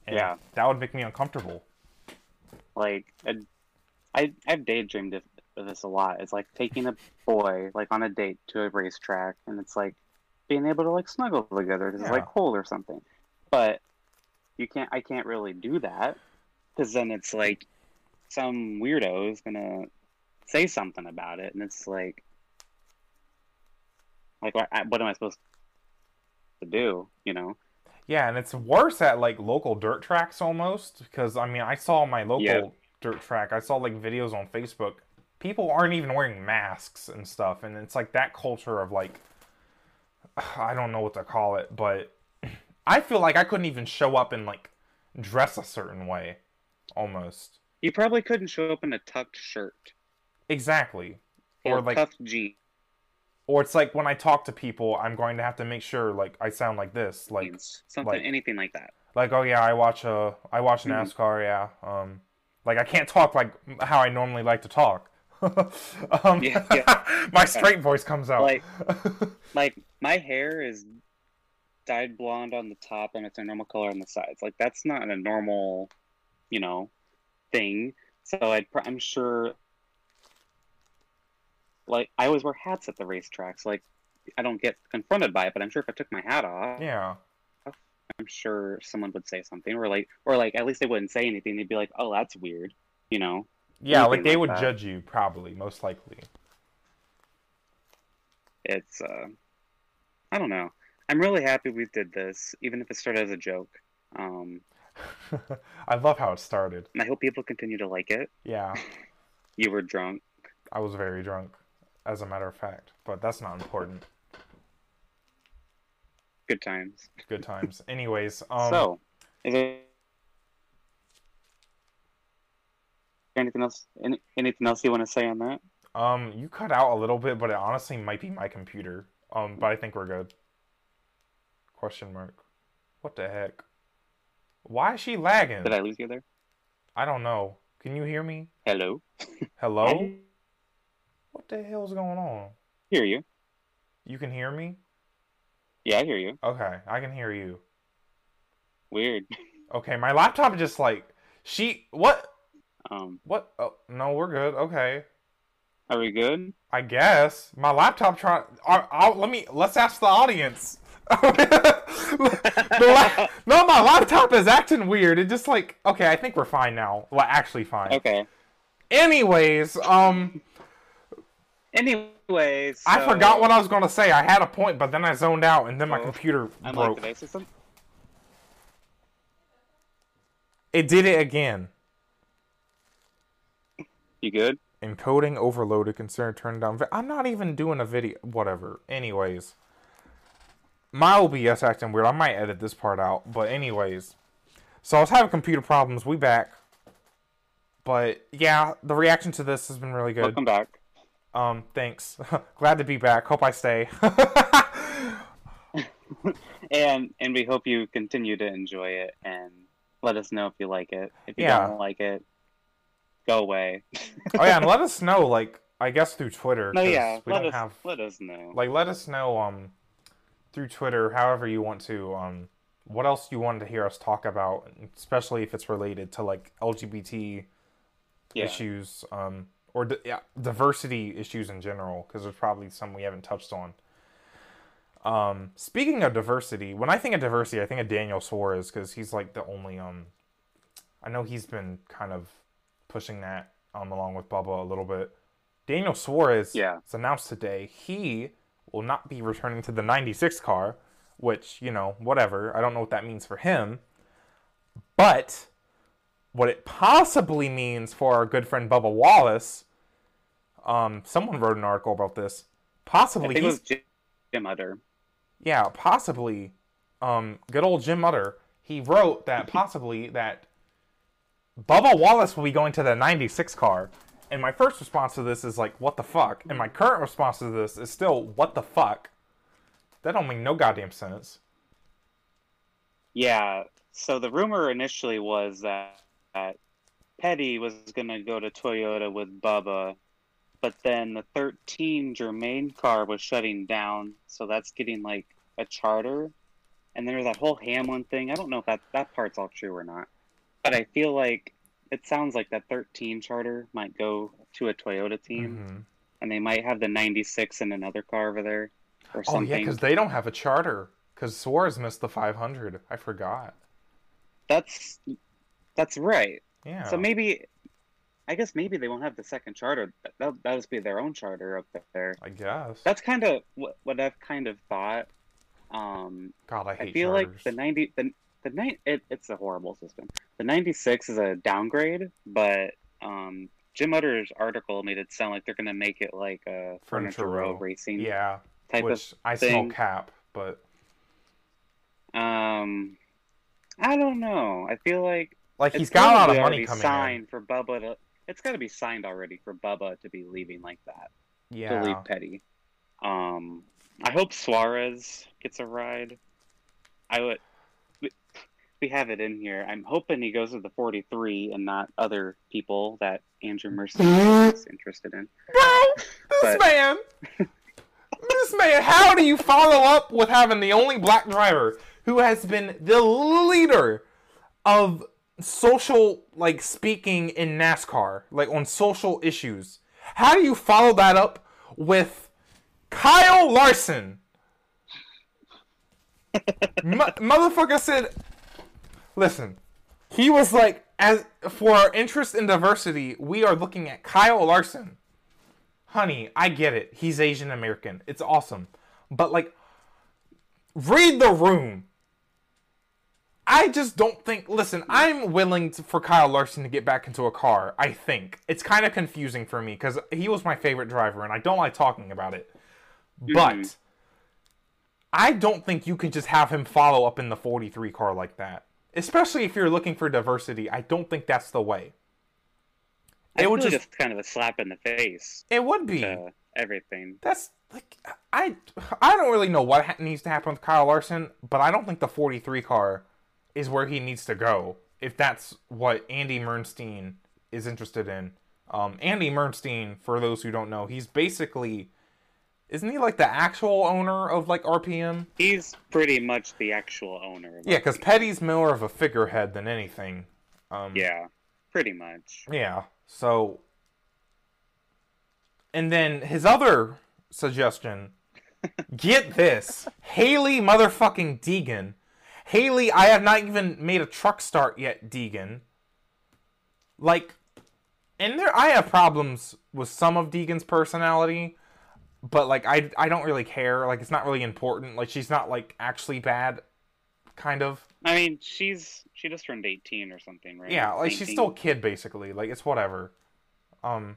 And yeah. that would make me uncomfortable. Like, a, I, I've daydreamed of this a lot. It's like taking a boy, like, on a date to a racetrack, and it's like being able to, like, snuggle together because yeah. it's like cold or something. But you can't, I can't really do that, because then it's like some weirdo is going to say something about it, and it's like, like, what am I supposed to do, you know? Yeah, and it's worse at, like, local dirt tracks almost, because, I mean, I saw my local yep. dirt track, I saw, like, videos on Facebook, people aren't even wearing masks and stuff, and it's, like, that culture of, like, I don't know what to call it, but I feel like I couldn't even show up and, like, dress a certain way, almost. You probably couldn't show up in a tucked shirt. Exactly. Or, or like, tucked jeans. Or it's like, when I talk to people, I'm going to have to make sure, like, I sound like this, like something, like, anything like that. Like, oh yeah, I watch a, I watch NASCAR, mm-hmm. yeah. Um, like, I can't talk like how I normally like to talk. um, yeah, yeah. my straight voice comes out. Like, like, my hair is dyed blonde on the top, and it's a normal color on the sides. Like, that's not a normal, you know, thing. So I'd, I'm sure. Like, I always wear hats at the racetracks. Like, I don't get confronted by it, but I'm sure if I took my hat off, yeah, I'm sure someone would say something, or like, or like, at least they wouldn't say anything. They'd be like, "Oh, that's weird," you know. Yeah, like, they would judge you, probably, most likely. It's, uh, I don't know. I'm really happy we did this, even if it started as a joke. Um, I love how it started. And I hope people continue to like it. Yeah. You were drunk. I was very drunk, as a matter of fact, but that's not important. Good times. Good times. Anyways, um... so, is there anything else, any, anything else you want to say on that? Um, you cut out a little bit, but it honestly might be my computer. Um, but I think we're good. Question mark. What the heck? Why is she lagging? Did I lose you there? I don't know. Can you hear me? Hello? Hello? I... What the hell's going on? Hear you. You can hear me? Yeah, I hear you. Okay, I can hear you. Weird. Okay, my laptop is just like... She... What? Um... What? Oh, no, we're good. Okay. Are we good? I guess. My laptop trying... Let me... Let's ask the audience. the la- no, my laptop is acting weird. It just like... Okay, I think we're fine now. Well, actually fine. Okay. Anyways, um... Anyways, so... I forgot what I was going to say. I had a point, but then I zoned out, and then my oh, computer I'm broke. Like, did I say something? It did it again. You good? Encoding overloaded. Concern turned down. I'm not even doing a video. Whatever. Anyways, my O B S acting weird. I might edit this part out, but anyways. So I was having computer problems. We back. But yeah, the reaction to this has been really good. Welcome back. Um, thanks. Glad to be back. Hope I stay. and and we hope you continue to enjoy it, and let us know if you like it. If you yeah. don't like it, go away. oh yeah, and let us know, like, I guess through Twitter. No, yeah, we let don't us have, let us know. Like, let us know um through Twitter, however you want to, um what else you wanted to hear us talk about, especially if it's related to, like, L G B T yeah. issues. Um Or yeah, diversity issues in general, because there's probably some we haven't touched on. Um, speaking of diversity, when I think of diversity, I think of Daniel Suarez, because he's like the only... Um, I know he's been kind of pushing that um, along with Bubba a little bit. Daniel Suarez yeah. is announced today he will not be returning to the ninety-six car. which, you know, whatever. I don't know what that means for him. But what it possibly means for our good friend Bubba Wallace, um, someone wrote an article about this. Possibly. I think it was Jim Utter. Yeah, possibly. Um, good old Jim Utter. He wrote that possibly that Bubba Wallace will be going to the ninety-six car. And my first response to this is like, what the fuck? And my current response to this is still, what the fuck? That don't make no goddamn sense. Yeah. So the rumor initially was that, that Petty was going to go to Toyota with Bubba. But then the thirteen Germain car was shutting down. So that's getting like a charter. And there's that whole Hamlin thing. I don't know if that, that part's all true or not. But I feel like it sounds like that thirteen charter might go to a Toyota team. Mm-hmm. And they might have the ninety-six in another car over there or something. Oh, yeah, because they don't have a charter. Because Suarez missed the five hundred. I forgot. That's that's right. Yeah. So maybe, I guess maybe they won't have the second charter. That'll, that'll just be their own charter up there. I guess. That's kind of what, what I've kind of thought. Um, God, I hate I feel charters. Like the ninety... The, The night it, it's a horrible system. The ninety-six is a downgrade, but um, Jim Utter's article made it sound like they're going to make it like a furniture, furniture row racing, yeah, type which of I thing. Smell cap, but um, I don't know. I feel like like he's got a lot of money coming signed in. For Bubba to, it's got to be signed already for Bubba to be leaving like that. Yeah, to leave Petty. Um, I hope Suarez gets a ride. I would. We have it in here. I'm hoping he goes with the forty-three and not other people that Andrew Mercer is interested in. Bro, this but... man, this man, how do you follow up with having the only black driver who has been the leader of social, like, speaking in NASCAR, like, on social issues? How do you follow that up with Kyle Larson? M- motherfucker said... Listen, he was like, as for our interest in diversity, we are looking at Kyle Larson. Honey, I get it. He's Asian American. It's awesome. But, like, read the room. I just don't think... Listen, I'm willing to, for Kyle Larson to get back into a car, I think. It's kind of confusing for me because he was my favorite driver, and I don't like talking about it. Mm-hmm. But I don't think you can just have him follow up in the forty-three car like that. Especially if you're looking for diversity, I don't think that's the way. It would just kind of a slap in the face. It would be to everything. That's like I, I don't really know what needs to happen with Kyle Larson, but I don't think the forty-three car is where he needs to go. If that's what Andy Mernstein is interested in, um, Andy Mernstein, for those who don't know, he's basically. Isn't he, like, the actual owner of, like, R P M? He's pretty much the actual owner. Of yeah, because Petty's more of a figurehead than anything. Um, yeah, pretty much. Yeah, so... And then his other suggestion, get this, Haley motherfucking Deegan. Haley, I have not even made a truck start yet, Deegan. Like, and there, I have problems with some of Deegan's personality... But, like, I, I don't really care. Like, it's not really important. Like, she's not, like, actually bad, kind of. I mean, she's... She just turned eighteen or something, right? Yeah, like, nineteen. She's still a kid, basically. Like, it's whatever. Um,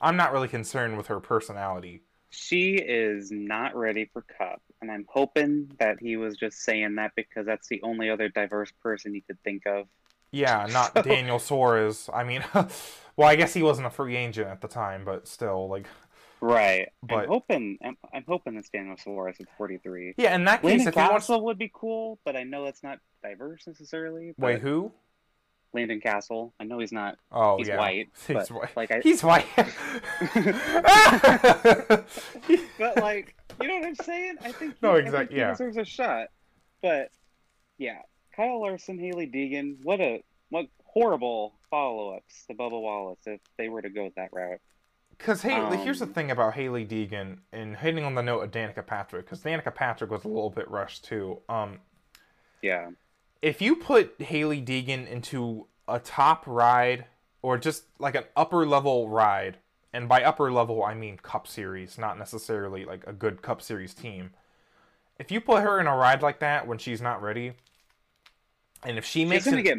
I'm not really concerned with her personality. She is not ready for Cup. And I'm hoping that he was just saying that because that's the only other diverse person he could think of. Yeah, not so... Daniel Suarez. I mean, well, I guess he wasn't a free agent at the time, but still, like... Right, but I'm hoping I'm, I'm hoping it's Daniel Suarez at forty-three. Yeah, in that case, Landon if Castle you want... would be cool, but I know that's not diverse necessarily. But... Wait, who? Landon Castle. I know he's not. Oh, he's yeah. White, he's white. Like I... He's white. But like, you know what I'm saying? I think he, no, exactly. Yeah, deserves a shot. But yeah, Kyle Larson, Haley Deegan. What a what horrible follow-ups to Bubba Wallace if they were to go that route. Because hey, um, here's the thing about Haley Deegan, and hitting on the note of Danica Patrick, because Danica Patrick was a little bit rushed too. Um, yeah. If you put Haley Deegan into a top ride, or just like an upper level ride, and by upper level I mean Cup Series, not necessarily like a good Cup Series team. if you put her in a ride like that when she's not ready, and if she makes she's gonna it, get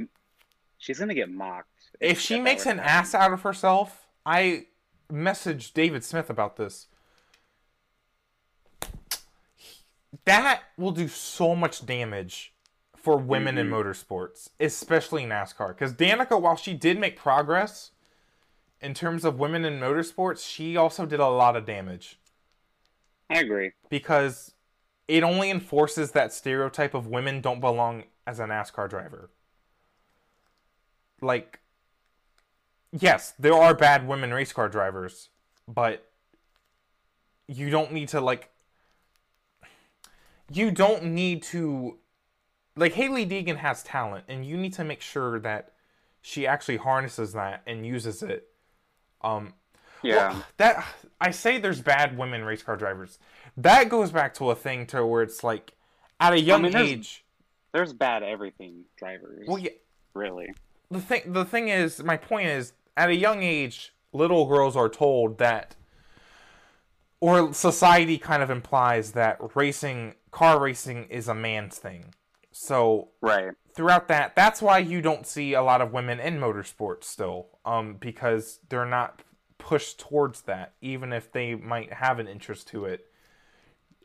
she's gonna get mocked. If she makes an ass out of herself, I messaged David Smith about this. That will do so much damage for women mm-hmm. in motorsports, especially NASCAR. Because Danica, while she did make progress in terms of women in motorsports, she also did a lot of damage. I agree. Because it only enforces that stereotype of women don't belong as a NASCAR driver. Like, yes, there are bad women race car drivers, but you don't need to, like... You don't need to... Like, Haley Deegan has talent, and you need to make sure that she actually harnesses that and uses it. Um, yeah. Well, that I say there's bad women race car drivers. That goes back to a thing to where it's like, at a young I mean, age... There's, there's bad everything drivers. Well, yeah. Really. The thing, the thing is, my point is, at a young age, little girls are told that... Or society kind of implies that racing, car racing is a man's thing. So, right. throughout that, that's why you don't see a lot of women in motorsports still. Um, because they're not pushed towards that. Even if they might have an interest to it,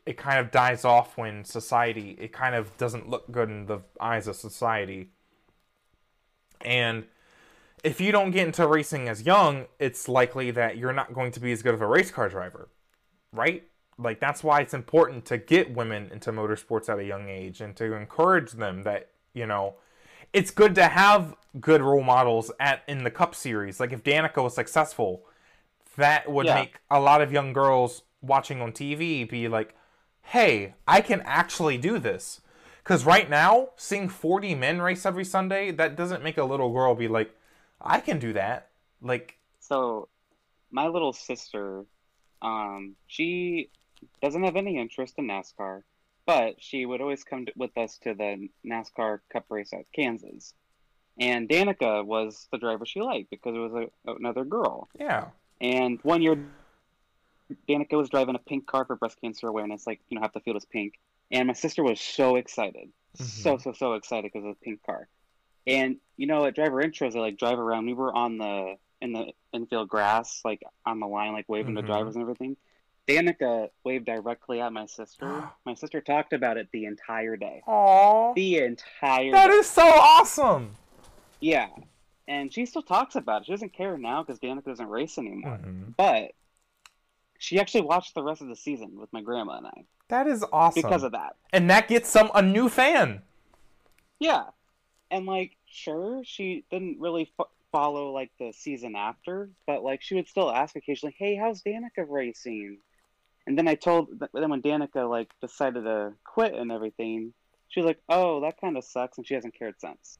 it kind of dies off when society, it kind of doesn't look good in the eyes of society. And if you don't get into racing as young, it's likely that you're not going to be as good of a race car driver. Right? Like, that's why it's important to get women into motorsports at a young age and to encourage them that, you know, it's good to have good role models at in the Cup Series. Like, if Danica was successful, that would yeah. make a lot of young girls watching on T V be like, hey, I can actually do this. Because right now, seeing forty men race every Sunday, that doesn't make a little girl be like, I can do that. Like, so, my little sister... Um, she doesn't have any interest in NASCAR, but she would always come to, with us to the NASCAR Cup race at Kansas. And Danica was the driver she liked because it was a, another girl. Yeah. And one year, Danica was driving a pink car for breast cancer awareness, like, you know, half the field is pink. And my sister was so excited. Mm-hmm. So, so, so excited because of the pink car. And, you know, at driver intros, they, like, drive around. We were on the... in the infield grass, like, on the line, like, waving mm-hmm. to drivers and everything. Danica waved directly at my sister. My sister talked about it the entire day. Aww. The entire that day. That is so awesome! Yeah. And she still talks about it. She doesn't care now because Danica doesn't race anymore. Mm-hmm. But she actually watched the rest of the season with my grandma and I. That is awesome. Because of that. And that gets some a new fan. Yeah. And, like, sure, she didn't really... Fu- follow, like, the season after, but, like, she would still ask occasionally, hey, how's Danica racing? And then I told, then when Danica, like, decided to quit and everything, she was like, oh, that kind of sucks, and she hasn't cared since.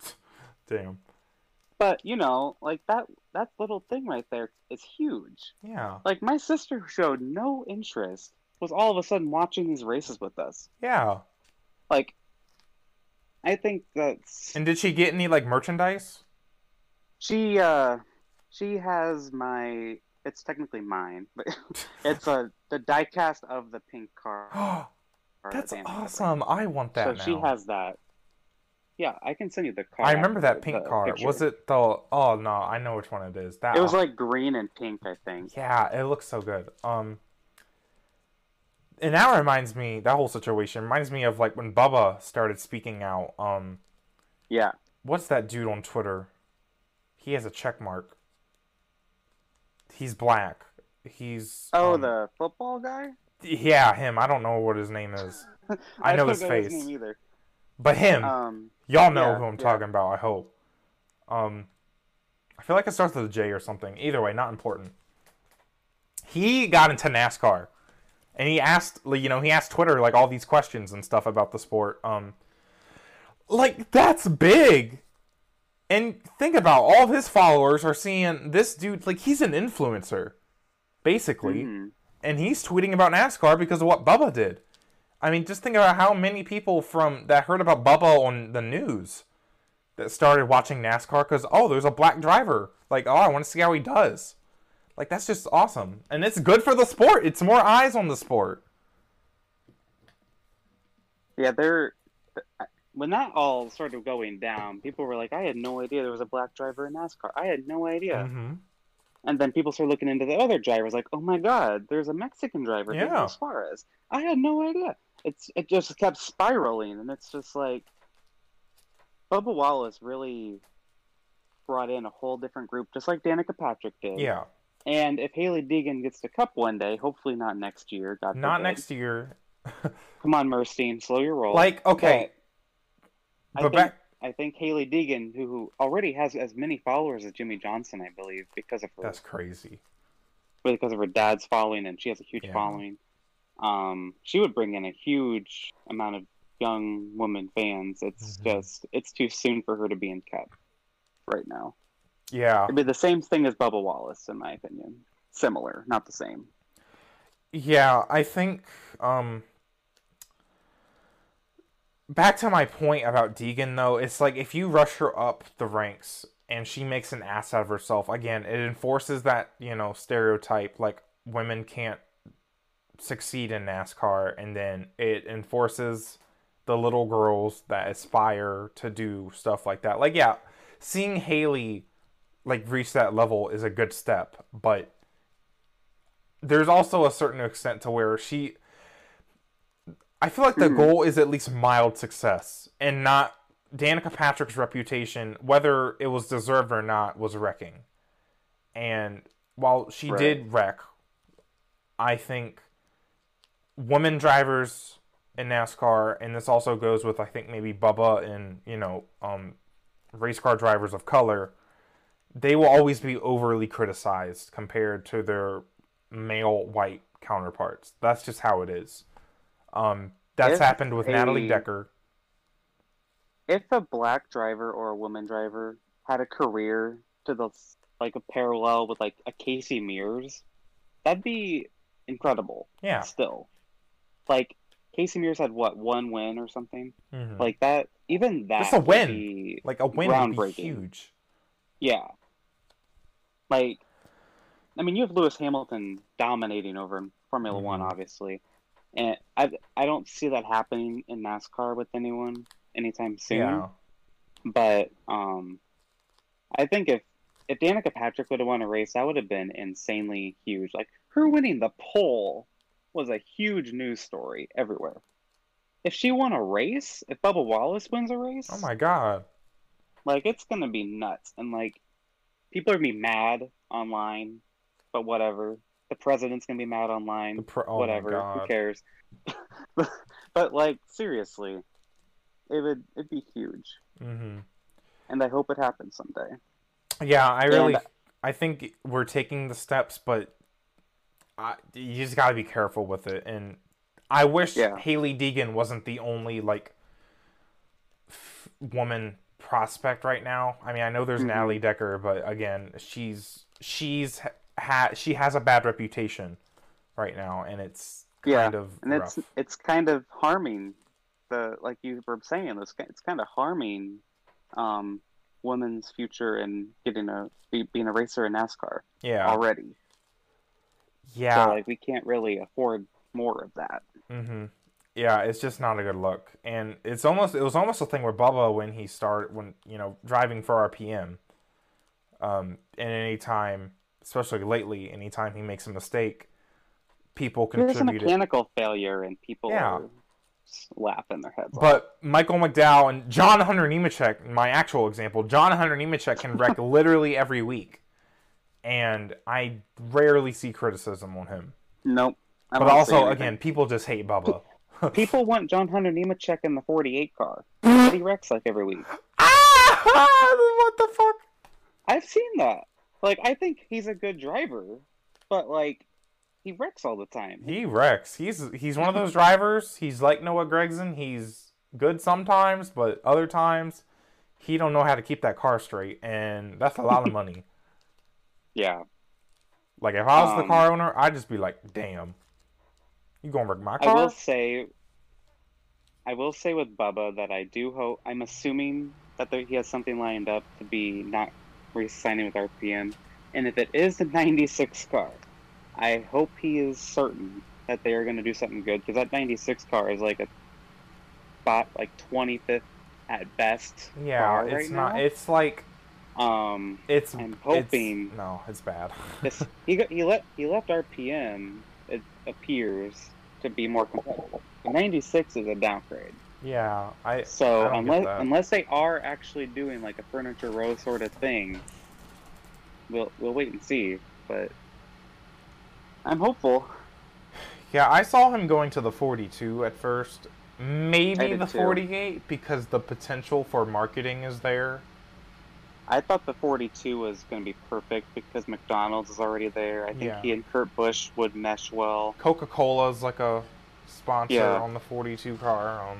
Damn. But, you know, like, that that little thing right there is huge. Yeah. Like, my sister showed no interest, was all of a sudden watching these races with us. Yeah. Like, I think that's... And did she get any, like, merchandise? She uh, she has my. It's technically mine, but it's a the diecast of the pink car. That's awesome! I want that. So now. She has that. Yeah, I can send you the car. I remember that pink car. Picture. Was it the? Oh no, I know which one it is. That it was like green and pink, I think. Yeah, it looks so good. Um, and that reminds me. That whole situation reminds me of, like, when Bubba started speaking out. Um, yeah. What's that dude on Twitter? He has a check mark. He's black. He's... Oh, um, the football guy? Yeah, him. I don't know what his name is. I, I know his face. His name either. But him. Um, Y'all know yeah, who I'm yeah. talking about, I hope. Um, I feel like it starts with a J or something. Either way, not important. He got into NASCAR. And he asked, you know, he asked Twitter, like, all these questions and stuff about the sport. Um, like, that's big! And think about, all of his followers are seeing this dude, like, he's an influencer, basically. Mm-hmm. And he's tweeting about NASCAR because of what Bubba did. I mean, just think about how many people from that heard about Bubba on the news that started watching NASCAR because, oh, there's a black driver. Like, oh, I want to see how he does. Like, that's just awesome. And it's good for the sport. It's more eyes on the sport. Yeah, they're when that all started going down, people were like, I had no idea there was a black driver in NASCAR. I had no idea. Mm-hmm. And then people started looking into the other drivers like, oh my God, there's a Mexican driver. Yeah. As far as I had no idea. It's It just kept spiraling. And it's just like Bubba Wallace really brought in a whole different group, just like Danica Patrick did. Yeah. And if Haley Deegan gets the cup one day, hopefully not next year. God not forbid. Next year. Come on, Merstein, slow your roll. Like, okay. But I, but think, back... I think Haley Deegan, who, who already has as many followers as Jimmie Johnson, I believe, because of her. That's crazy. Really, because of her dad's following, and she has a huge yeah. following. Um, she would bring in a huge amount of young woman fans. It's mm-hmm. just, it's too soon for her to be in Cup right now. Yeah. It'd be the same thing as Bubba Wallace, in my opinion. Similar, not the same. Yeah, I think, um... back to my point about Deegan, though, it's like, if you rush her up the ranks and she makes an ass out of herself, again, it enforces that, you know, stereotype, like, women can't succeed in NASCAR, and then it enforces the little girls that aspire to do stuff like that. Like, yeah, seeing Haley... like, reach that level is a good step, but there's also a certain extent to where she... I feel like the mm. goal is at least mild success, and not... Danica Patrick's reputation, whether it was deserved or not, was wrecking. And while she right. did wreck, I think women drivers in NASCAR, and this also goes with, I think, maybe Bubba and, you know, um, race car drivers of color... they will always be overly criticized compared to their male white counterparts. That's just how it is. Um, that's if happened with a, Natalie Decker. If a black driver or a woman driver had a career to the like a parallel with like a Casey Mears, that'd be incredible. Yeah. Still, like Casey Mears had what one win or something mm-hmm. like that. Even that, just a win, be like a win, would be huge. Yeah. Like, I mean, you have Lewis Hamilton dominating over Formula mm-hmm. One, obviously. And I I don't see that happening in NASCAR with anyone anytime soon. Yeah. But um, I think if, if Danica Patrick would have won a race, that would have been insanely huge. Like, her winning the pole was a huge news story everywhere. If she won a race, if Bubba Wallace wins a race... oh, my God. Like, it's going to be nuts. And, like, people are going to be mad online, but whatever. The president's going to be mad online, pre- oh whatever. Who cares? but, but, like, seriously, it would it'd be huge. Mm-hmm. And I hope it happens someday. Yeah, I really... And, I think we're taking the steps, but I, you just got to be careful with it. And I wish yeah. Haley Deegan wasn't the only, like, f- woman... prospect right now. I mean, I know there's mm-hmm. Natalie Decker, but again, she's she's ha- she has a bad reputation right now, and it's kind yeah, of and rough. it's it's kind of harming the like you were saying. It's it's kind of harming um, women's future and getting a be, being a racer in NASCAR. Yeah, already. Yeah, so, like we can't really afford more of that. Mm-hmm. Yeah, it's just not a good look, and it's almost it was almost a thing where Bubba, when he started, when you know driving for R P M, um, and any time, especially lately, any time he makes a mistake, people contribute. There's a mechanical failure, and people yeah. are laughing their heads off. But Michael McDowell and John Hunter Nemechek, my actual example, John Hunter Nemechek can wreck literally every week, and I rarely see criticism on him. Nope. I but also, again, people just hate Bubba. People want John Hunter Nemechek in the forty-eight car. He wrecks like every week. Ah! What the fuck? I've seen that. Like, I think he's a good driver, but like, he wrecks all the time. He wrecks. He's he's one of those drivers. He's like Noah Gragson. He's good sometimes, but other times he don't know how to keep that car straight, and that's a lot of money. Yeah. Like if I was um, the car owner, I'd just be like, damn. You gonna wreck my car? I will say, I will say with Bubba that I do hope. I'm assuming that there, he has something lined up to be not re-signing with R P M, and if it is the ninety-six car, I hope he is certain that they are going to do something good because that ninety-six car is like a spot like twenty-fifth at best. Yeah, it's right not. Now. It's like um, it's. I'm hoping. It's, no, it's bad. this, he got, he left he left R P M. It appears to be more competitive. ninety-six is a downgrade. Yeah, I. So I unless unless they are actually doing like a furniture row sort of thing, we'll we'll wait and see. But I'm hopeful. Yeah, I saw him going to the forty-two at first, maybe the forty-eight too, because the potential for marketing is there. I thought the forty-two was going to be perfect because McDonald's is already there. I think yeah. he and Kurt Busch would mesh well. Coca-Cola is like a sponsor yeah. on the forty-two car. Um,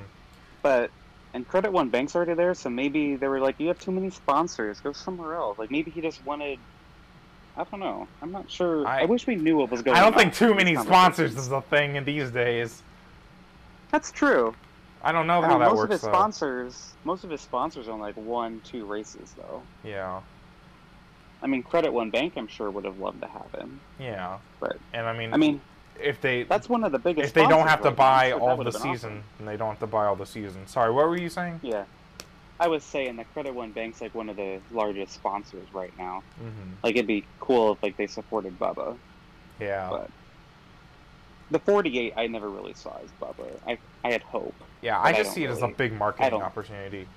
but and Credit One Bank's already there, so maybe they were like, "You have too many sponsors. Go somewhere else." Like maybe he just wanted. I don't know. I'm not sure. I, I wish we knew what was going on. I don't on think too many sponsors is a thing in these days. That's true. I don't know I how mean, that most works, of his though. Sponsors, most of his sponsors are on, like, one, two races, though. Yeah. I mean, Credit One Bank, I'm sure, would have loved to have him. Yeah. But, and, I mean, I mean if they... That's one of the biggest If they don't have to buy sure all the season, awesome. and they don't have to buy all the season. Sorry, what were you saying? Yeah. I was saying that Credit One Bank's like one of the largest sponsors right now. Mm-hmm. Like it'd be cool if like they supported Bubba. Yeah. But the forty-eight, I never really saw as Bubba. I I had hope. Yeah, I just I see it really, as a big marketing opportunity.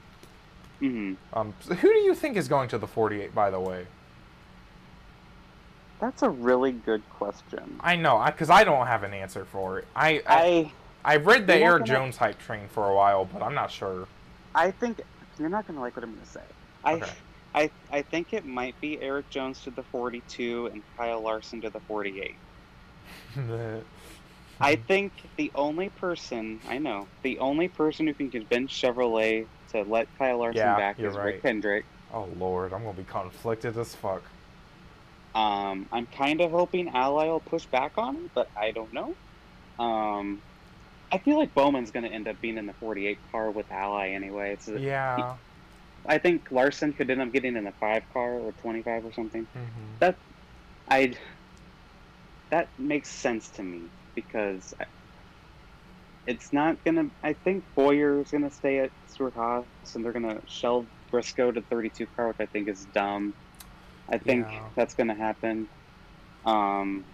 Mm-hmm. Um, so who do you think is going to the forty-eight? By the way, that's a really good question. I know, because I, I don't have an answer for it. I I I, I read the Eric Jones hype train for a while, but I'm not sure. I think. You're not going to like what I'm going to say. I, okay. I I think it might be Eric Jones to the forty-two and Kyle Larson to the forty-eight. I think the only person, I know, the only person who can convince Chevrolet to let Kyle Larson yeah, back is right. Rick Hendrick. Oh, Lord. I'm going to be conflicted as fuck. Um, I'm kind of hoping Ally will push back on him, but I don't know. Um... I feel like Bowman's going to end up being in the forty-eight car with Ally anyway. It's a, yeah. I think Larson could end up getting in the five car or twenty-five or something. Mm-hmm. That I that makes sense to me because I, it's not going to... I think Boyer's going to stay at Stewart Haas and they're going to shelve Briscoe to thirty-two car, which I think is dumb. I think yeah. that's going to happen. Um,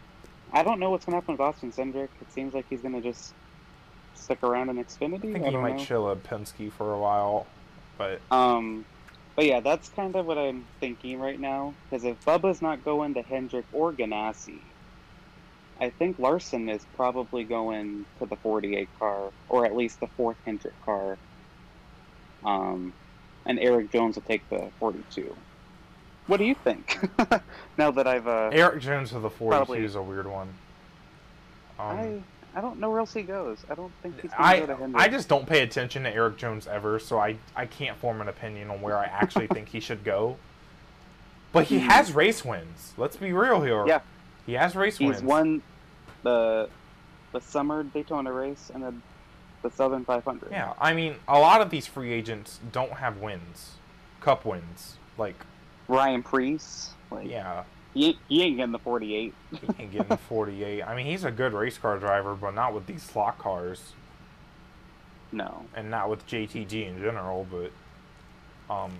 I don't know what's going to happen with Austin Cindric. It seems like he's going to just... stick around in Xfinity. I think I he might know. chill at Penske for a while, but um, but yeah, that's kind of what I'm thinking right now. Because if Bubba's not going to Hendrick or Ganassi, I think Larson is probably going to the forty-eight car, or at least the fourth Hendrick car. Um, and Eric Jones will take the forty-two. What do you think? Now that I've uh, Eric Jones to the forty-two probably, is a weird one. Um, I. I don't know where else he goes. I don't think he's going to go to Hendrick. I just don't pay attention to Eric Jones ever, so I, I can't form an opinion on where I actually think he should go. But he has race wins. Let's be real here. Yeah. He has race he's wins. He's won the the summer Daytona race and the, the Southern five hundred. Yeah, I mean, a lot of these free agents don't have wins. Cup wins. Like Ryan Preece. Like, yeah. He, he ain't getting the forty-eight. He ain't getting the forty-eight. I mean, he's a good race car driver, but not with these slot cars. No. And not with J T G in general, but... um,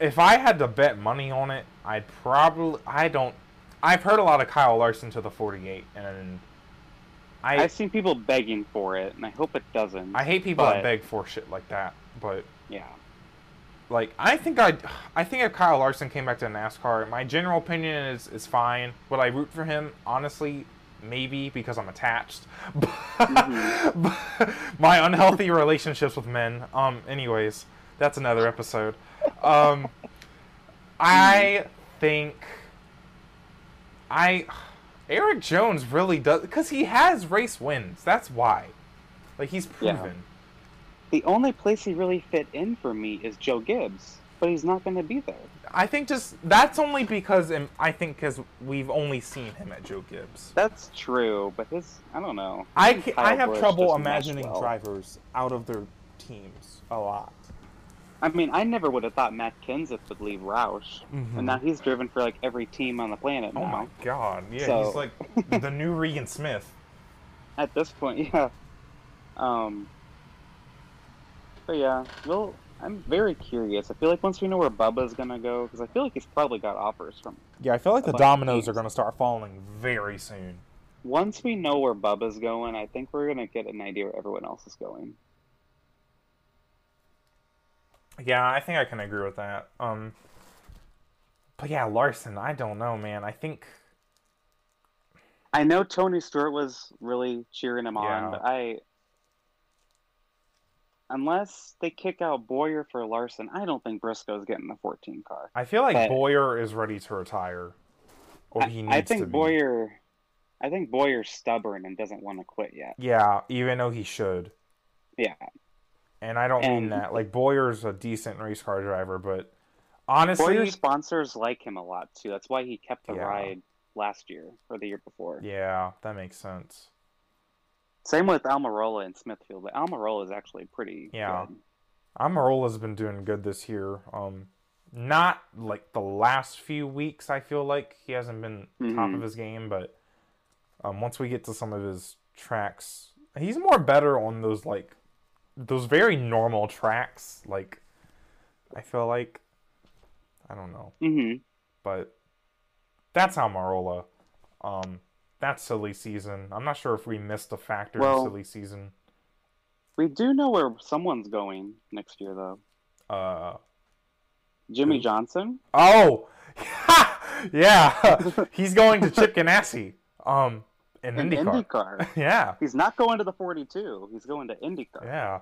if I had to bet money on it, I'd probably... I don't... I've heard a lot of Kyle Larson to the forty-eight, and... I, I've seen people begging for it, and I hope it doesn't. I hate people but, that beg for shit like that, but... yeah. Like, I think I, I think if Kyle Larson came back to NASCAR, my general opinion is is fine. Would I root for him? Honestly, maybe, because I'm attached. Mm-hmm. But my unhealthy relationships with men. Um. Anyways, that's another episode. Um. I think. I, Eric Jones really does because he has race wins. That's why, like he's proven. Yeah. The only place he really fit in for me is Joe Gibbs, but he's not going to be there. I think just that's only because I think because we've only seen him at Joe Gibbs. That's true, but his I don't know. I I have trouble imagining drivers out of their teams a lot. I mean, I never would have thought Matt Kenseth would leave Roush, mm-hmm. and now he's driven for like every team on the planet. Now. Oh my God! Yeah, so. He's like the new Regan Smith. At this point, yeah. Um, but yeah, well, I'm very curious. I feel like once we know where Bubba's going to go, because I feel like he's probably got offers from... Yeah, I feel like the dominoes are going to start falling very soon. Once we know where Bubba's going, I think we're going to get an idea where everyone else is going. Yeah, I think I can agree with that. Um, but yeah, Larson, I don't know, man. I think... I know Tony Stewart was really cheering him yeah. on, but I... Unless they kick out Bowyer for Larson, I don't think Briscoe's getting the fourteen car. I feel like but Bowyer is ready to retire. Or I, he needs I think to be. Bowyer... I think Bowyer's stubborn and doesn't want to quit yet. Yeah, even though he should. Yeah. And I don't and mean that. Like, Bowyer's a decent race car driver, but honestly... Boyer's sponsors like him a lot, too. That's why he kept the yeah. ride last year or the year before. Yeah, that makes sense. Same with Almirola and Smithfield, but Almirola's actually pretty yeah. good. Almirola's been doing good this year. Um, not, like, the last few weeks, I feel like. He hasn't been mm-hmm. top of his game, but... Um, once we get to some of his tracks, he's more better on those, like, those very normal tracks. Like, I feel like, I don't know. Mm-hmm. But that's Almirola. Um, that's silly season. I'm not sure if we missed a factor well, in silly season. We do know where someone's going next year, though. Uh, Jimmie Johnson? Oh! Yeah! He's going to Chip Ganassi. Um, in IndyCar. IndyCar. Yeah. He's not going to the forty-two. He's going to IndyCar. Yeah.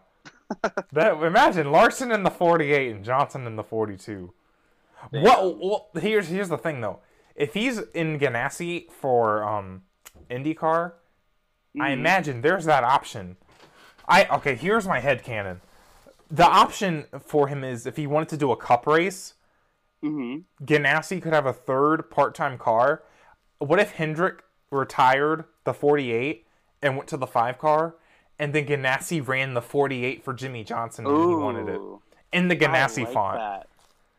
that imagine Larson in the forty-eight and Johnson in the forty-two. Yeah. What? Well, here's here's the thing though. If he's in Ganassi for um IndyCar, mm. I imagine there's that option. I okay. Here's my headcanon. The option for him is if he wanted to do a cup race, mm-hmm. Ganassi could have a third part-time car. What if Hendrick retired the forty-eight and went to the five car, and then Ganassi ran the forty-eight for Jimmie Johnson when Ooh, he wanted it in the Ganassi I like font. That.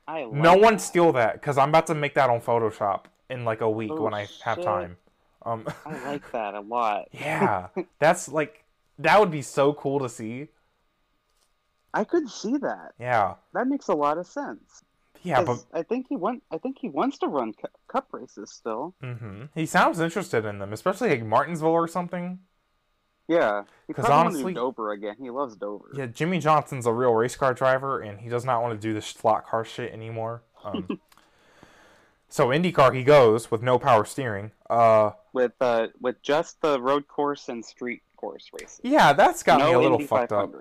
I like no one that. Steal that because I'm about to make that on Photoshop in like a week oh, when I shit. have time. Um, I like that a lot. Yeah, that's like that would be so cool to see. I could see that. Yeah, that makes a lot of sense. Yeah, but I think he went, I think he wants to run cu- cup races still. Mm-hmm. He sounds interested in them, especially like Martinsville or something. Yeah, because honestly, Dover again. He loves Dover. Yeah, Jimmie Johnson's a real race car driver, and he does not want to do this slot car shit anymore. Um, so IndyCar he goes with no power steering. Uh, with uh, with just the road course and street course races. Yeah, that's got no me a little Indy fucked up.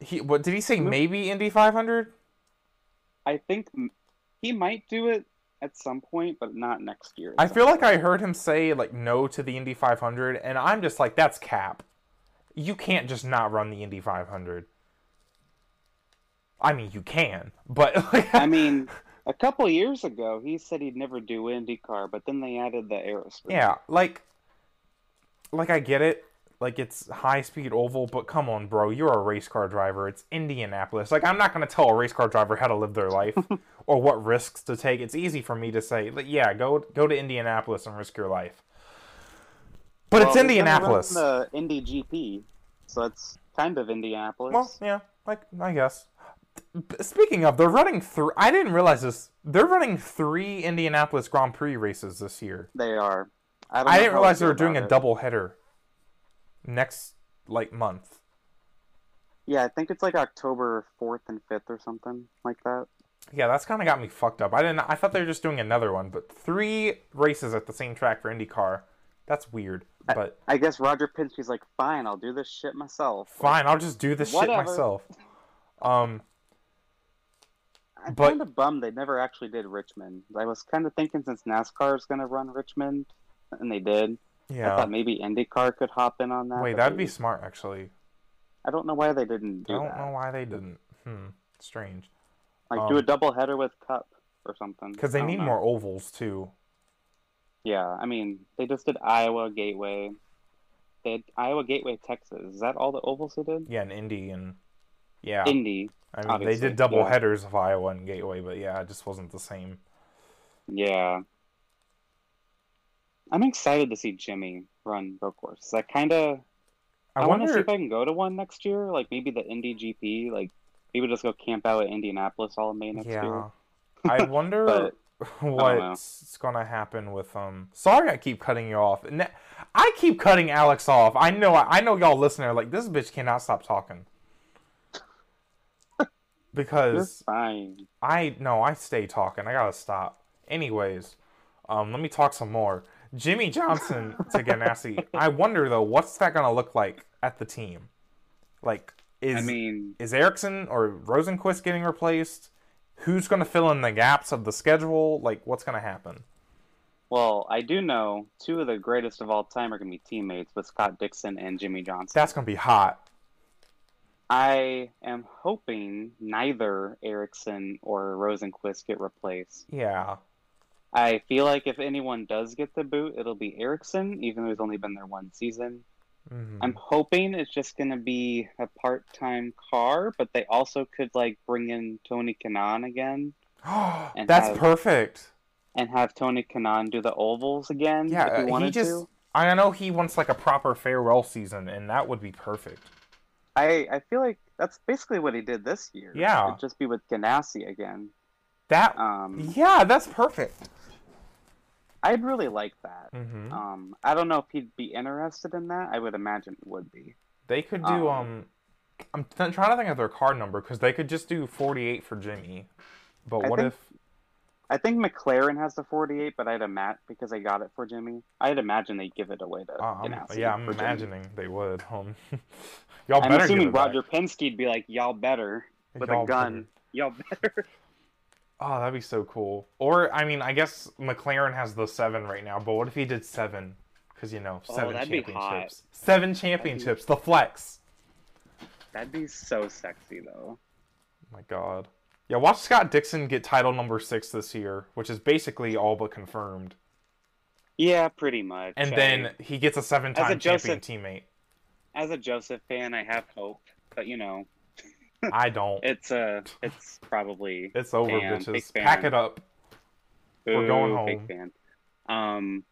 He what did he say? Mm-hmm. Maybe Indy five hundred. I think he might do it at some point, but not next year. I feel like I heard him say, like, no to the Indy five hundred, and I'm just like, that's cap. You can't just not run the Indy five hundred. I mean, you can, but... Like, I mean, a couple years ago, he said he'd never do IndyCar, but then they added the aerospeed. Yeah, like, like, I get it. Like, it's high-speed oval, but come on, bro. You're a race car driver. It's Indianapolis. Like, I'm not going to tell a race car driver how to live their life or what risks to take. It's easy for me to say, yeah, go go to Indianapolis and risk your life. But well, it's Indianapolis. It's the Indy G P, so it's kind of Indianapolis. Well, yeah, like I guess. Speaking of, they're running three. I didn't realize this. They're running three Indianapolis Grand Prix races this year. They are. I, don't I didn't realize they were doing a doubleheader. Next, like, month. Yeah, I think it's, like, October fourth and fifth or something like that. Yeah, that's kind of got me fucked up. I didn't. I thought they were just doing another one, but three races at the same track for IndyCar. That's weird, but... I, I guess Roger Penske's like, fine, I'll do this shit myself. Fine, I'll just do this whatever. shit myself. Um, I'm but... kind of bummed they never actually did Richmond. I was kind of thinking since NASCAR is going to run Richmond, and they did. Yeah. I thought maybe IndyCar could hop in on that. Wait, that'd they... be smart, actually. I don't know why they didn't do that. I don't that. know why they didn't. Hmm. Strange. Like, um, do a doubleheader with Cup or something. Because they need know. more ovals, too. Yeah, I mean, they just did Iowa, Gateway. They had Iowa, Gateway, Texas. Is that all the ovals they did? Yeah, and Indy and... Yeah. Indy, I mean, obviously. They did doubleheaders yeah. of Iowa and Gateway, but yeah, it just wasn't the same. Yeah. I'm excited to see Jimmie run road courses. I kind of I, I wonder... want to see if I can go to one next year. Like maybe the Indy G P. Like maybe just go camp out at Indianapolis all in May next yeah. year. I wonder but, what's going to happen with them. Um... Sorry, I keep cutting you off. I keep cutting Alex off. I know. I know y'all listener. Like this bitch cannot stop talking. Because fine. I no, I stay talking. I gotta stop. Anyways, um, let me talk some more. Jimmie Johnson to Ganassi. I wonder though, what's that gonna look like at the team? Like, is I mean, is Ericsson or Rosenquist getting replaced? Who's gonna fill in the gaps of the schedule? Like, what's gonna happen? Well, I do know two of the greatest of all time are gonna be teammates with Scott Dixon and Jimmie Johnson. That's gonna be hot. I am hoping neither Ericsson or Rosenquist get replaced. Yeah. I feel like if anyone does get the boot, it'll be Ericsson, even though he's only been there one season. Mm-hmm. I'm hoping it's just going to be a part-time car, but they also could like bring in Tony Kanaan again. and That's have, perfect. And have Tony Kanaan do the ovals again yeah, if he wanted he just, to. I know he wants like a proper farewell season, and that would be perfect. I, I feel like that's basically what he did this year. Yeah. It'd just be with Ganassi again. That, um, yeah, that's perfect. I'd really like that. Mm-hmm. Um, I don't know if he'd be interested in that. I would imagine he would be. They could do, um, um I'm th- trying to think of their card number, because they could just do forty-eight for Jimmie. But I what think, if... I think McLaren has the forty-eight, but I'd imagine, because they got it for Jimmie, I'd imagine they'd give it away to uh, Ganassi. I'm, yeah, I'm imagining Jimmie. They would. Um, y'all I'm better assuming Roger back. Penske'd be like, y'all better, with y'all a gun. Better. Y'all better. Oh, that'd be so cool. Or, I mean, I guess McLaren has the seven right now, but what if he did seven? Because, you know, seven oh, that'd championships. Be hot. Seven championships, be... the flex. That'd be so sexy, though. My God. Yeah, watch Scott Dixon get title number six this year, which is basically all but confirmed. Yeah, pretty much. And I... then he gets a seven-time a champion Joseph... teammate. As a Joseph fan, I have hope, but you know, I don't. It's a, uh, it's probably it's over, fan, bitches. Pack it up. Ooh, we're going home. Big fan. Um,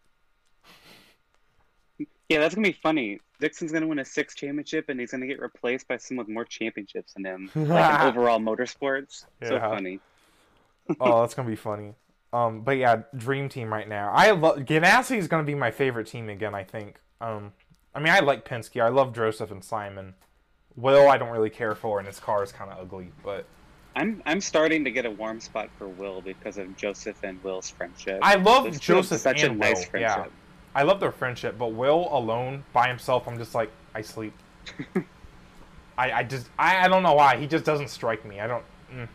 yeah, that's gonna be funny. Dixon's gonna win a sixth championship, and he's gonna get replaced by someone with more championships than him, like in overall motorsports. Yeah. So funny. Oh, that's gonna be funny. Um, but yeah, dream team right now. I love Ganassi is gonna be my favorite team again. I think. Um. I mean, I like Penske. I love Joseph and Simon. Will, I don't really care for, and his car is kind of ugly. But I'm I'm starting to get a warm spot for Will because of Joseph and Will's friendship. I love There's Joseph such and a Will. Nice friendship. Yeah, I love their friendship. But Will alone by himself, I'm just like I sleep. I I just I, I don't know why he just doesn't strike me. I don't. Mm.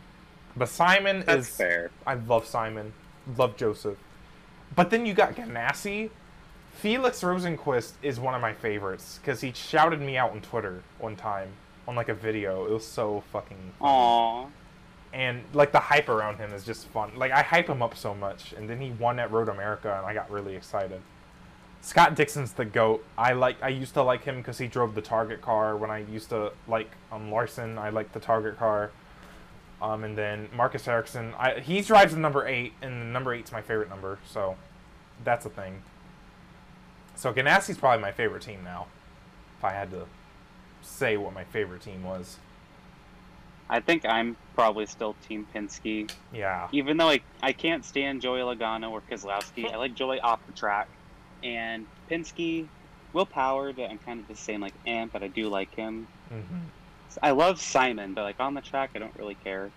But Simon That's is fair. I love Simon. Love Joseph. But then you got Ganassi. Felix Rosenquist is one of my favorites because he shouted me out on Twitter one time on like a video. It was so fucking funny. Aww. And like the hype around him is just fun. Like I hype him up so much, and then he won at Road America, and I got really excited. Scott Dixon's the GOAT. I like. I used to like him because he drove the Target car when I used to like um, Larson. I liked the Target car. Um, and then Marcus Ericsson. I he drives the number eight, and number eight's my favorite number. So that's a thing. So Ganassi's probably my favorite team now, if I had to say what my favorite team was. I think I'm probably still Team Penske. Yeah. Even though I, I can't stand Joey Logano or Keselowski, I like Joey off the track. And Penske, willpower, but I'm kind of the same, like, eh, but I do like him. Mm-hmm. I love Simon, but, like, on the track, I don't really care.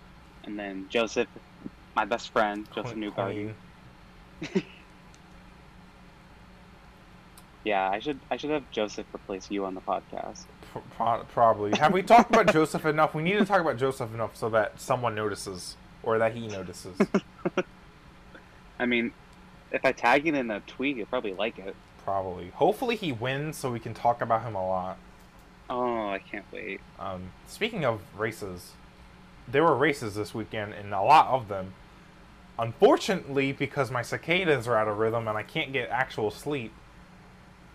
And then Joseph, my best friend, Joseph Newgarden. Yeah, I should I should have Joseph replace you on the podcast. Probably. Have we talked about Joseph enough? We need to talk about Joseph enough so that someone notices, or that he notices. I mean, if I tag it in a tweet, he'll probably like it. Probably. Hopefully he wins so we can talk about him a lot. Oh, I can't wait. Um, speaking of races, there were races this weekend, and a lot of them. Unfortunately, because my cicadas are out of rhythm and I can't get actual sleep,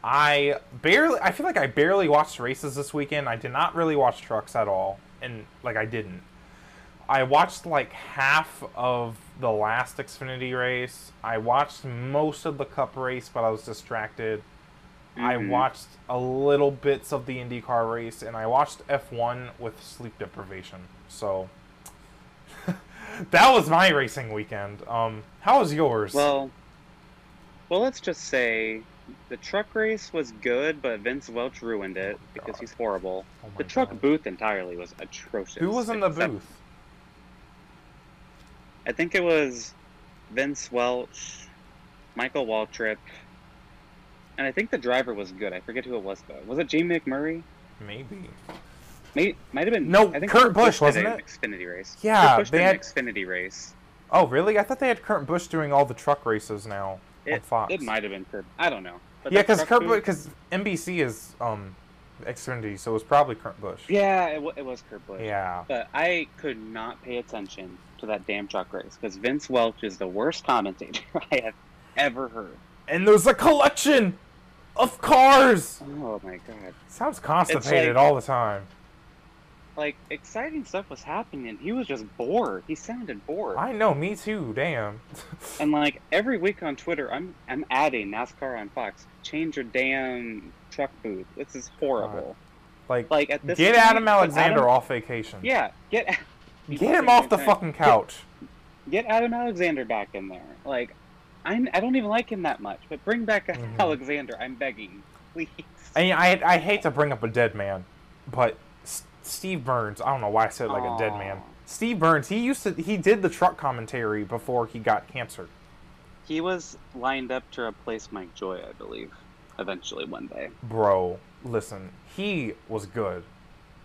I barely, I feel like I barely watched races this weekend. I did not really watch trucks at all. And, like, I didn't. I watched, like, half of the last Xfinity race. I watched most of the Cup race, but I was distracted. Mm-hmm. I watched a little bits of the IndyCar race, and I watched F one with sleep deprivation. So that was my racing weekend. Um, how was yours? Well, well, let's just say the truck race was good, but Vince Welch ruined it oh, because God. he's horrible. Oh, the truck God. booth entirely was atrocious. Who was in the booth? I think it was Vince Welch, Michael Waltrip, and I think the driver was good. I forget who it was, though. Was it Gene McMurray? Maybe. May, might have been. No, I think Kurt Busch, wasn't it? Xfinity race. Yeah, Kurt Busch did an Xfinity race. Oh, really? I thought they had Kurt Busch doing all the truck races now it, on Fox. It might have been Kurt. I don't know. But yeah, because Kurt Busch, because N B C is um, Xfinity, so it was probably Kurt Busch. Yeah, it, w- it was Kurt Busch. Yeah. But I could not pay attention to that damn truck race because Vince Welch is the worst commentator I have ever heard. And there's a collection of cars. Oh my God! Sounds constipated like, all the time. Like, exciting stuff was happening, and he was just bored. He sounded bored. I know, me too. Damn. And like every week on Twitter, I'm I'm adding NASCAR on Fox. Change your damn truck booth. This is horrible. God. Like, like at this get point, Adam Alexander Adam, off vacation. Yeah, get get him off the time. fucking couch. Get, get Adam Alexander back in there, like. I'm, I don't even like him that much, but bring back mm-hmm. Alexander. I'm begging, please. I mean, I I hate to bring up a dead man, but S- Steve Burns. I don't know why I said like Aww. a dead man. Steve Burns. He used to. He did the truck commentary before he got cancer. He was lined up to replace Mike Joy, I believe, eventually one day. Bro, listen. He was good.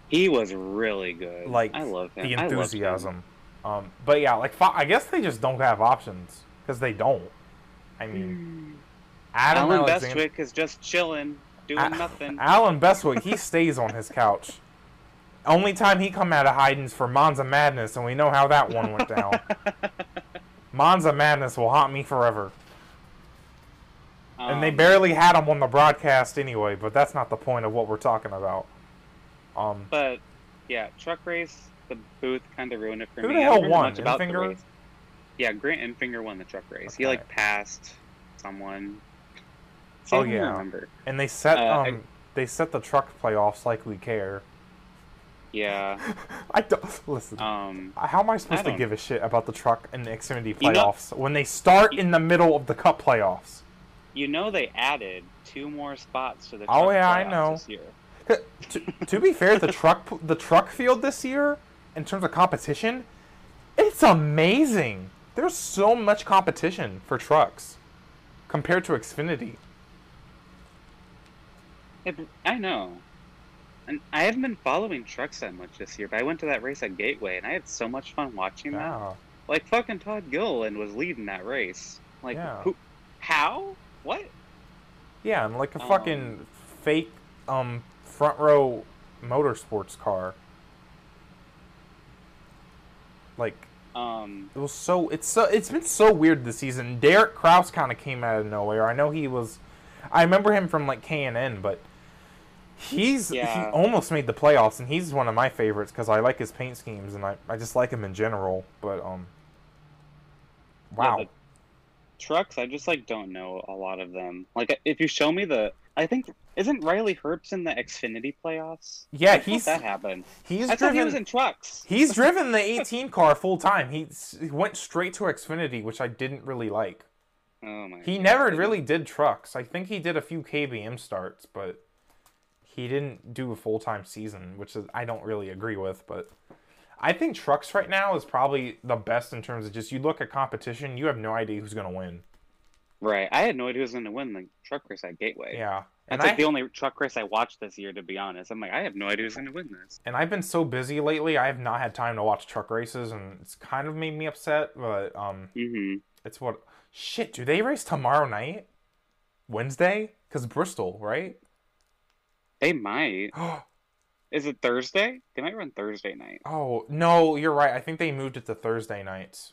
He was really good. Like I love him. The enthusiasm. I love him. Um, but yeah, like I guess they just don't have options because they don't. I mean, Adam Alan Alexander, Bestwick is just chilling, doing I, nothing. Alan Bestwick, he stays on his couch. Only time he come out of hiding's for Monza Madness, and we know how that one went down. Monza Madness will haunt me forever. Um, and they barely had him on the broadcast anyway, but that's not the point of what we're talking about. Um, but, yeah, truck race, the booth kind of ruined it for who me. Who the hell won? Infinger? Yeah, Grant Enfinger won the truck race. Okay. He, like, passed someone. So oh, I don't yeah. remember. And they set, uh, um, I... they set the truck playoffs like we care. Yeah. I don't... Listen. Um, how am I supposed I to give a shit about the truck and the Xfinity playoffs you know, when they start you, in the middle of the Cup playoffs? You know they added two more spots to the truck oh, yeah, playoffs I know. this year. to, to be fair, the truck the truck field this year, in terms of competition, it's amazing. There's so much competition for trucks compared to Xfinity. It, I know. And I haven't been following trucks that much this year, but I went to that race at Gateway, and I had so much fun watching wow. that. Like, fucking Todd Gilliland was leading that race. Like, yeah. who? How? What? Yeah, and like a um, fucking fake um, front row motorsports car. Like... Um, it was so it's so it's been so weird this season. Derek Krause kind of came out of nowhere. I know he was, I remember him from like K N N, but he's yeah. he almost made the playoffs, and he's one of my favorites because I like his paint schemes and I, I just like him in general. But um, wow, yeah, trucks I just like don't know a lot of them. Like if you show me the, I think isn't Riley Herbst in the Xfinity playoffs? Yeah, like, he's that happened. He's I driven, thought he was in trucks. He's driven the eighteen car full time. He, he went straight to Xfinity, which I didn't really like. Oh my! He God. never really did trucks. I think he did a few K B M starts, but he didn't do a full time season, which is, I don't really agree with. But I think trucks right now is probably the best in terms of just you look at competition. You have no idea who's gonna win. Right, I had no idea who was going to win the truck race at Gateway. Yeah, and that's like I, the only truck race I watched this year, to be honest. I'm like, I have no idea who's going to win this. And I've been so busy lately, I have not had time to watch truck races, and it's kind of made me upset. But um, mm-hmm. it's what shit. Do they race tomorrow night, Wednesday? Because Bristol, right? They might. Is it Thursday? They might run Thursday night. Oh no, you're right. I think they moved it to Thursday nights.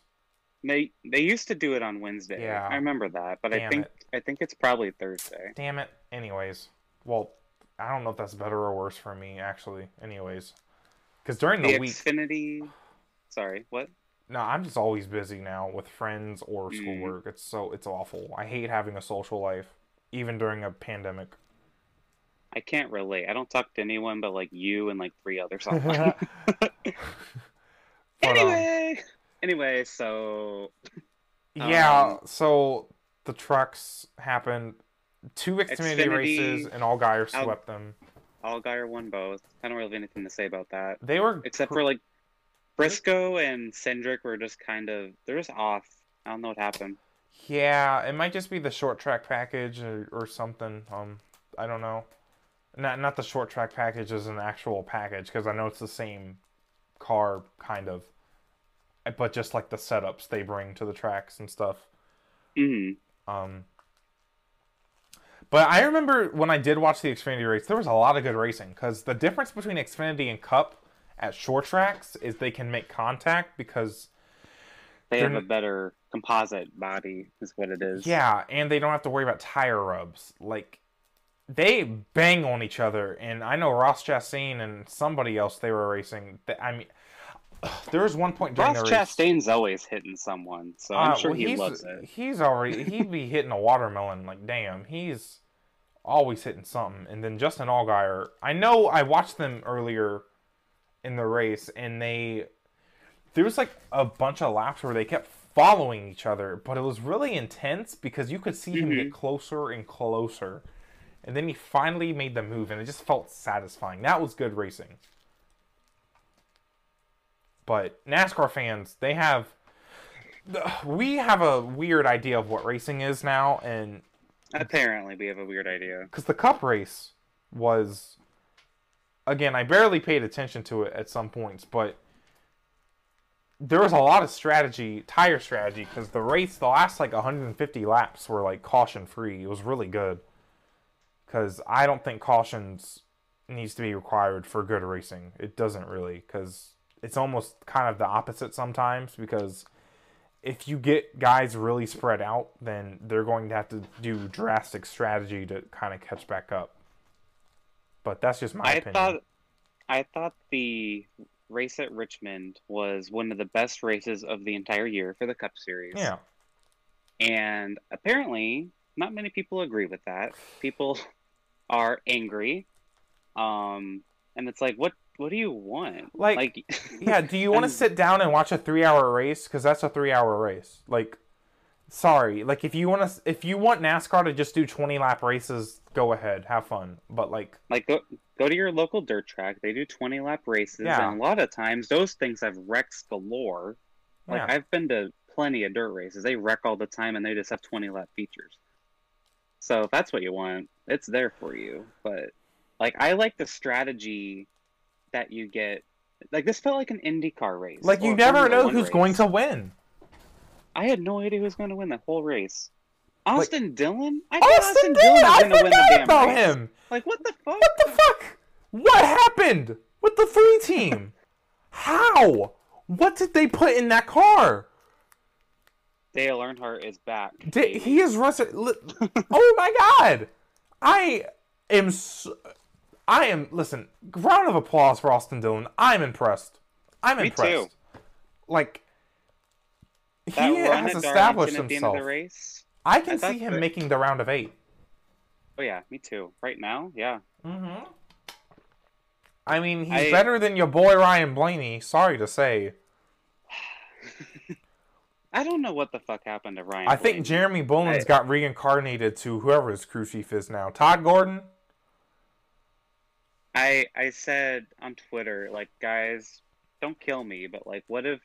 They they used to do it on Wednesday. Yeah. I remember that, but Damn I think it. I think it's probably Thursday. Damn it. Anyways, well, I don't know if that's better or worse for me actually. Anyways, because during the, the week, Xfinity. Sorry, what? No, I'm just always busy now with friends or schoolwork. Mm. It's so it's awful. I hate having a social life, even during a pandemic. I can't relate. I don't talk to anyone but like you and like three others online. anyway, on. anyway, so yeah, um, so the trucks happened. Two Xfinity, Xfinity races, and Allgaier swept All, them. Allgaier won both. I don't really have anything to say about that. They were except pr- for like Briscoe and Cindric were just kind of they're just off. I don't know what happened. Yeah, it might just be the short track package or, or something. Um, I don't know. Not not the short track package is an actual package because I know it's the same car kind of, but just like the setups they bring to the tracks and stuff. Mm-hmm. Um. But I remember when I did watch the Xfinity race, there was a lot of good racing because the difference between Xfinity and Cup at short tracks is they can make contact because they have a better composite body, is what it is. Yeah, and they don't have to worry about tire rubs. Like they bang on each other, and I know Ross Chastain and somebody else they were racing. I mean, there was one point during Ross the race. Chastain's always hitting someone, so I'm uh, sure well, he loves it. He's already he'd be hitting a watermelon. Like damn, he's always hitting something. And then Justin Allgaier, I know I watched them earlier in the race, and they there was like a bunch of laps where they kept following each other, but it was really intense because you could see mm-hmm. him get closer and closer, and then he finally made the move, and it just felt satisfying. That was good racing. But NASCAR fans, they have we have a weird idea of what racing is now, and apparently we have a weird idea. Because the Cup race was, again, I barely paid attention to it at some points, but there was a lot of strategy, tire strategy, because the race, the last like one hundred fifty laps were like caution-free. It was really good. Because I don't think cautions needs to be required for good racing. It doesn't really, because it's almost kind of the opposite sometimes, because if you get guys really spread out, then they're going to have to do drastic strategy to kind of catch back up. But that's just my I opinion. Thought, I thought the race at Richmond was one of the best races of the entire year for the Cup Series. Yeah. And apparently, not many people agree with that. People are angry. Um, and it's like, what What do you want? Like, like yeah, do you want to sit down and watch a three-hour race? Because that's a three-hour race. Like, sorry. Like, if you want to, if you want NASCAR to just do twenty-lap races, go ahead. Have fun. But, like... Like, go, go to your local dirt track. They do twenty-lap races. Yeah. And a lot of times, those things have wrecks galore. Like, yeah. I've been to plenty of dirt races. They wreck all the time, and they just have twenty-lap features. So, if that's what you want, it's there for you. But, like, I like the strategy that you get. Like, this felt like an IndyCar race. Like, you never know who's going to win. I had no idea who was going to win that whole race. Austin like, Dillon? I thought Austin Dillon was going to win the damn about race. Him. Like, what the fuck? What the fuck? What happened with the three team? How? What did they put in that car? Dale Earnhardt is back. Da- he is rusted. Oh my god! I am so... I am, listen, round of applause for Austin Dillon. I'm impressed. I'm Me impressed. Me too. Like, that he has established himself. At the end of the race, I can I see him that... making the round of eight. Oh, yeah. Me too. Right now, yeah. Mm-hmm. I mean, he's I... better than your boy Ryan Blaney. Sorry to say. I don't know what the fuck happened to Ryan I Blaney. think Jeremy Bowen's I... got reincarnated to whoever his crew chief is now. Todd Gordon? I I said on Twitter, like, guys, don't kill me, but, like, what if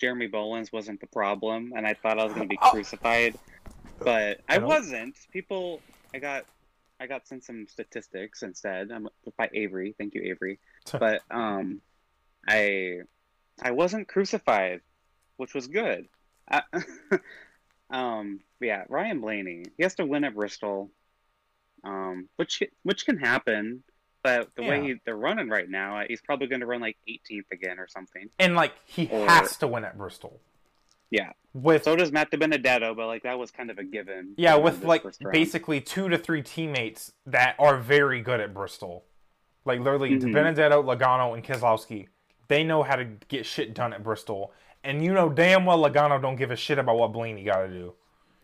Jeremy Bolins wasn't the problem? And I thought I was going to be crucified, oh. but I, I wasn't. People, I got I got sent some statistics instead. I'm by Avery. Thank you, Avery. But um, I I wasn't crucified, which was good. I, um, yeah, Ryan Blaney, he has to win at Bristol, um, which which can happen. But the yeah. way he, they're running right now, he's probably going to run, like, eighteenth again or something. And, like, he or... has to win at Bristol. Yeah. With So does Matt DiBenedetto, but, like, that was kind of a given. Yeah, with, like, basically two to three teammates that are very good at Bristol. Like, literally, mm-hmm. DiBenedetto, Logano, and Keselowski, they know how to get shit done at Bristol. And you know damn well Logano don't give a shit about what Blaney got to do.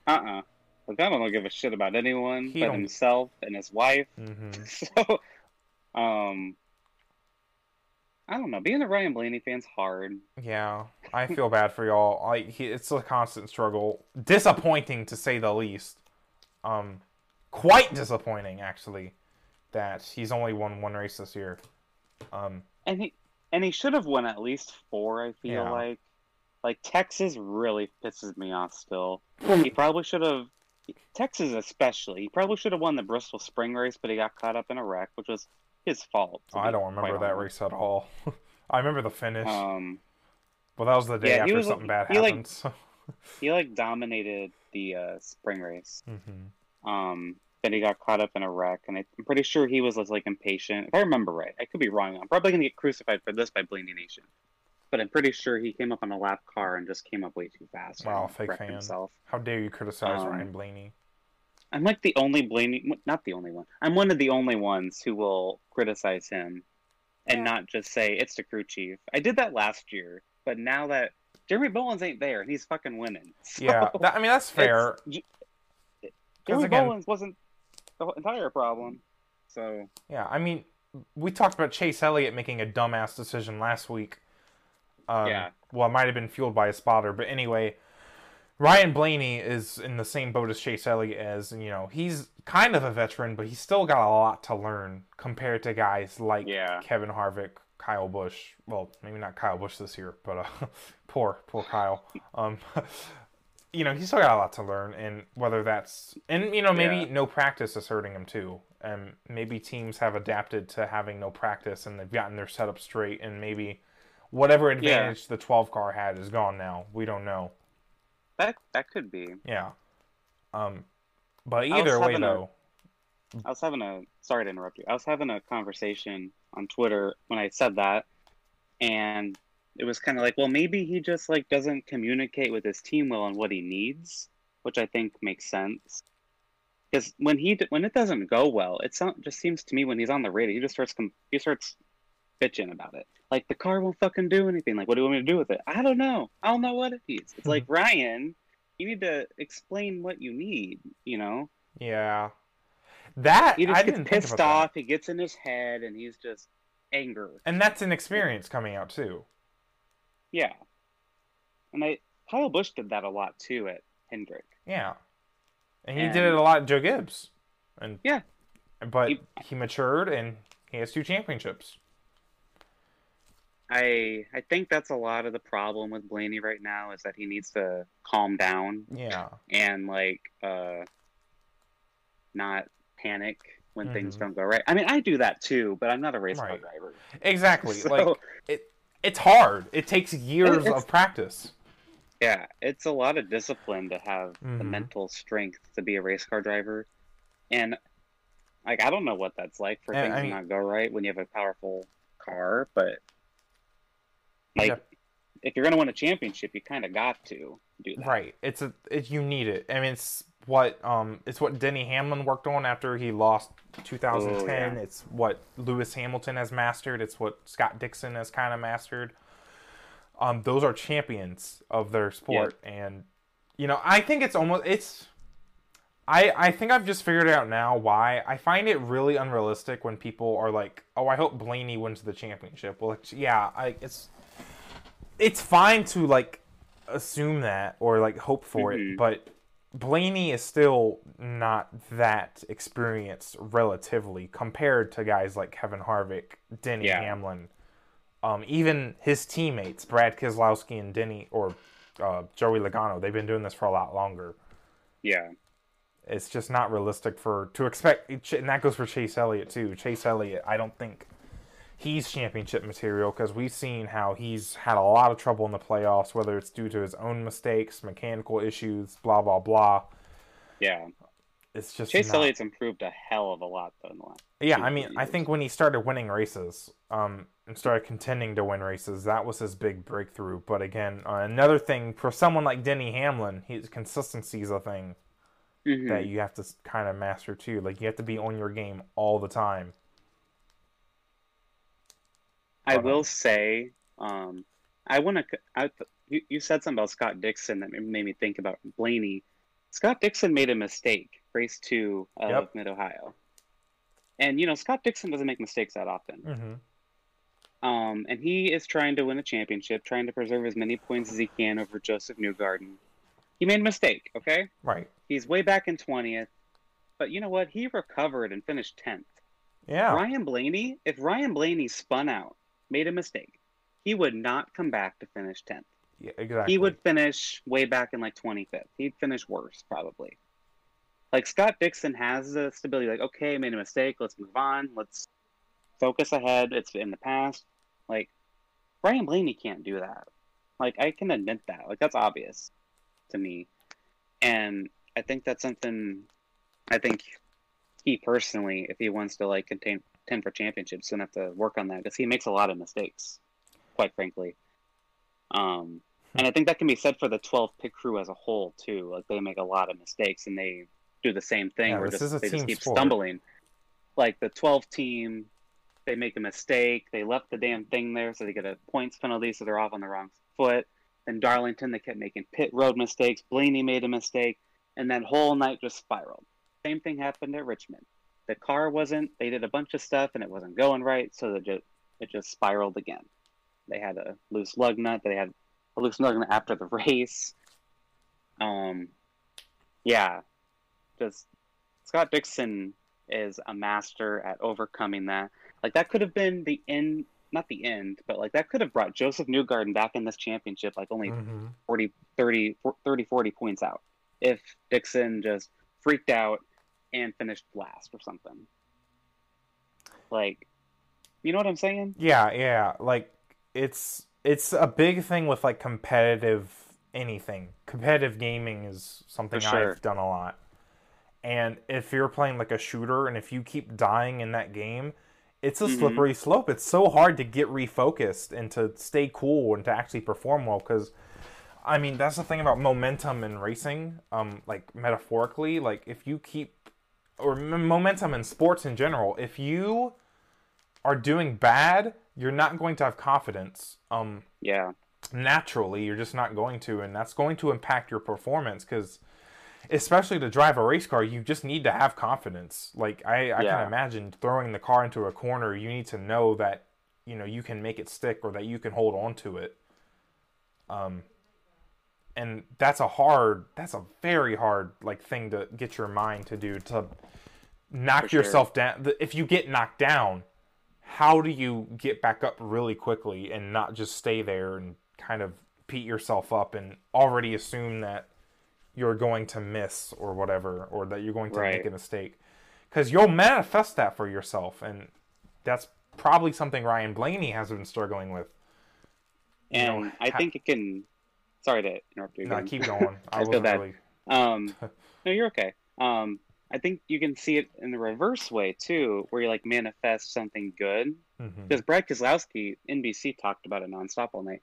Uh-uh. Logano don't give a shit about anyone he but don't... himself and his wife. Mm-hmm. So, um, I don't know. Being a Ryan Blaney fan's hard. Yeah, I feel bad for y'all. Like, he, it's a constant struggle. Disappointing, to say the least. Um, quite disappointing, actually, that he's only won one race this year. Um, and he and he should have won at least four. I feel yeah. like, like Texas really pisses me off. Still, he probably should have. Texas especially, he probably should have won the Bristol Spring race, but he got caught up in a wreck, which was his fault. Oh, I don't remember that race at all. I remember the finish. Um, well, that was the day yeah, after was, something bad he happened. Like, so. He like dominated the uh, spring race. Mm-hmm. Um, then he got caught up in a wreck, and I'm pretty sure he was like impatient. If I remember right, I could be wrong. I'm probably gonna get crucified for this by Blaney Nation, but I'm pretty sure he came up on a lap car and just came up way too fast. Wow, fake fan! Himself. How dare you criticize um, Ryan Blaney? I'm like the only Blaney, not the only one. I'm one of the only ones who will criticize him and yeah. not just say it's the crew chief. I did that last year, but now that Jeremy Bowens ain't there and he's fucking winning. So yeah, that, I mean that's fair. Jeremy again, Bowens wasn't the entire problem. So yeah, I mean we talked about Chase Elliott making a dumbass decision last week. Um, yeah. Well, it might have been fueled by a spotter, but anyway, Ryan Blaney is in the same boat as Chase Elliott as, you know, he's kind of a veteran, but he's still got a lot to learn compared to guys like yeah. Kevin Harvick, Kyle Busch. Well, maybe not Kyle Busch this year, but uh, poor, poor Kyle. Um, you know, he's still got a lot to learn, and whether that's, and, you know, maybe yeah. no practice is hurting him too. And maybe teams have adapted to having no practice and they've gotten their setup straight, and maybe whatever advantage yeah. the twelve car had is gone now. We don't know. That that could be. Yeah. Um, but either way, though. A, I was having a... Sorry to interrupt you. I was having a conversation on Twitter when I said that. And it was kind of like, well, maybe he just like doesn't communicate with his team well on what he needs. Which I think makes sense. Because when he when it doesn't go well, it sound, just seems to me when he's on the radio, he just starts... He starts bitching about it. Like, the car won't fucking do anything. Like, what do you want me to do with it? I don't know. I don't know what it is. It's like, Ryan, you need to explain what you need, you know? Yeah. That, He just I gets didn't pissed think about off. That. He gets in his head, and he's just anger. And that's an experience coming out, too. Yeah. And I, Kyle Busch did that a lot, too, at Hendrick. Yeah. And he and... did it a lot at Joe Gibbs. And Yeah. But he, he matured, and he has two championships. I I think that's a lot of the problem with Blaney right now is that he needs to calm down. Yeah. And like uh not panic when mm-hmm. things don't go right. I mean, I do that too, but I'm not a race car right. driver. Exactly. So, like it it's hard. It takes years of practice. Yeah, it's a lot of discipline to have mm-hmm. the mental strength to be a race car driver. And like I don't know what that's like for and, things I mean, to not go right when you have a powerful car, but Like, yeah. if you're going to win a championship, you kind of got to do that. Right. It's a, it, you need it. I mean, it's what, um, it's what Denny Hamlin worked on after he lost two thousand ten. Oh, yeah. It's what Lewis Hamilton has mastered. It's what Scott Dixon has kind of mastered. Um, those are champions of their sport. Yeah. And, you know, I think it's almost, it's, I, I think I've just figured out now why. I find it really unrealistic when people are like, oh, I hope Blaney wins the championship. Well, like, yeah, I, it's... It's fine to, like, assume that or, like, hope for mm-hmm. it, but Blaney is still not that experienced relatively compared to guys like Kevin Harvick, Denny yeah. Hamlin, um, even his teammates, Brad Keselowski and Denny, or uh, Joey Logano. They've been doing this for a lot longer. Yeah. It's just not realistic for to expect, and that goes for Chase Elliott, too. Chase Elliott, I don't think... He's championship material because we've seen how he's had a lot of trouble in the playoffs, whether it's due to his own mistakes, mechanical issues, blah, blah, blah. Yeah. It's just Chase not... Elliott's improved a hell of a lot, though. In the last yeah, I mean, years. I think when he started winning races um, and started contending to win races, that was his big breakthrough. But again, uh, another thing, for someone like Denny Hamlin, his consistency is a thing mm-hmm. that you have to kind of master, too. Like, you have to be on your game all the time. I will say, um, I want to. You, you said something about Scott Dixon that made me think about Blaney. Scott Dixon made a mistake race two of yep. Mid-Ohio. And, you know, Scott Dixon doesn't make mistakes that often. Mm-hmm. Um, and he is trying to win a championship, trying to preserve as many points as he can over Joseph Newgarden. He made a mistake, okay? Right. He's way back in twentieth. But you know what? He recovered and finished tenth. Yeah. Ryan Blaney, if Ryan Blaney spun out, made a mistake, he would not come back to finish tenth. Yeah, exactly. He would finish way back in like twenty-fifth. He'd finish worse, probably. Like, Scott Dixon has the stability. Like, okay, made a mistake. Let's move on. Let's focus ahead. It's in the past. Like, Ryan Blaney can't do that. Like, I can admit that. Like, that's obvious to me. And I think that's something I think he personally, if he wants to, like, contend for championships, is going to have to work on that because he makes a lot of mistakes, quite frankly. Um... And I think that can be said for the twelve pit crew as a whole, too. Like, they make a lot of mistakes, and they do the same thing. Yeah, where just, they just keep sport. stumbling. Like, the twelve team, they make a mistake. They left the damn thing there, so they get a points penalty, so they're off on the wrong foot. Then Darlington, they kept making pit road mistakes. Blaney made a mistake. And that whole night just spiraled. Same thing happened at Richmond. The car wasn't. They did a bunch of stuff, and it wasn't going right, so they just, it just spiraled again. They had a loose lug nut. They had... Lewis Hamilton after the race. Um, yeah. Just Scott Dixon is a master at overcoming that. Like, that could have been the end, not the end, but like that could have brought Joseph Newgarden back in this championship, like only mm-hmm. forty, thirty, forty, points out if Dixon just freaked out and finished last or something. Like, you know what I'm saying? Yeah, yeah. Like, it's, It's a big thing with, like, competitive anything. Competitive gaming is something sure. I've done a lot. And if you're playing, like, a shooter, and if you keep dying in that game, it's a mm-hmm. slippery slope. It's so hard to get refocused and to stay cool and to actually perform well. Because, I mean, that's the thing about momentum in racing, um, like, metaphorically. Like, if you keep... Or momentum in sports in general. If you are doing bad... You're not going to have confidence. Um, yeah. Naturally, you're just not going to, and that's going to impact your performance because, especially to drive a race car, you just need to have confidence. Like, I, I yeah. can imagine throwing the car into a corner, you need to know that, you know, you can make it stick or that you can hold on to it. Um, and that's a hard, that's a very hard, like, thing to get your mind to do, to knock For yourself sure. down. If you get knocked down, how do you get back up really quickly and not just stay there and kind of beat yourself up and already assume that you're going to miss or whatever, or that you're going to right. make a mistake? Because you'll manifest that for yourself, and that's probably something Ryan Blaney has been struggling with. You and know, I ha- think it can... Sorry to interrupt you again. No, keep going. I, I feel bad. Really... Um, no, you're okay. Um, I think you can see it in the reverse way, too, where you, like, manifest something good. Mm-hmm. Because Brad Keselowski, N B C, talked about it nonstop all night.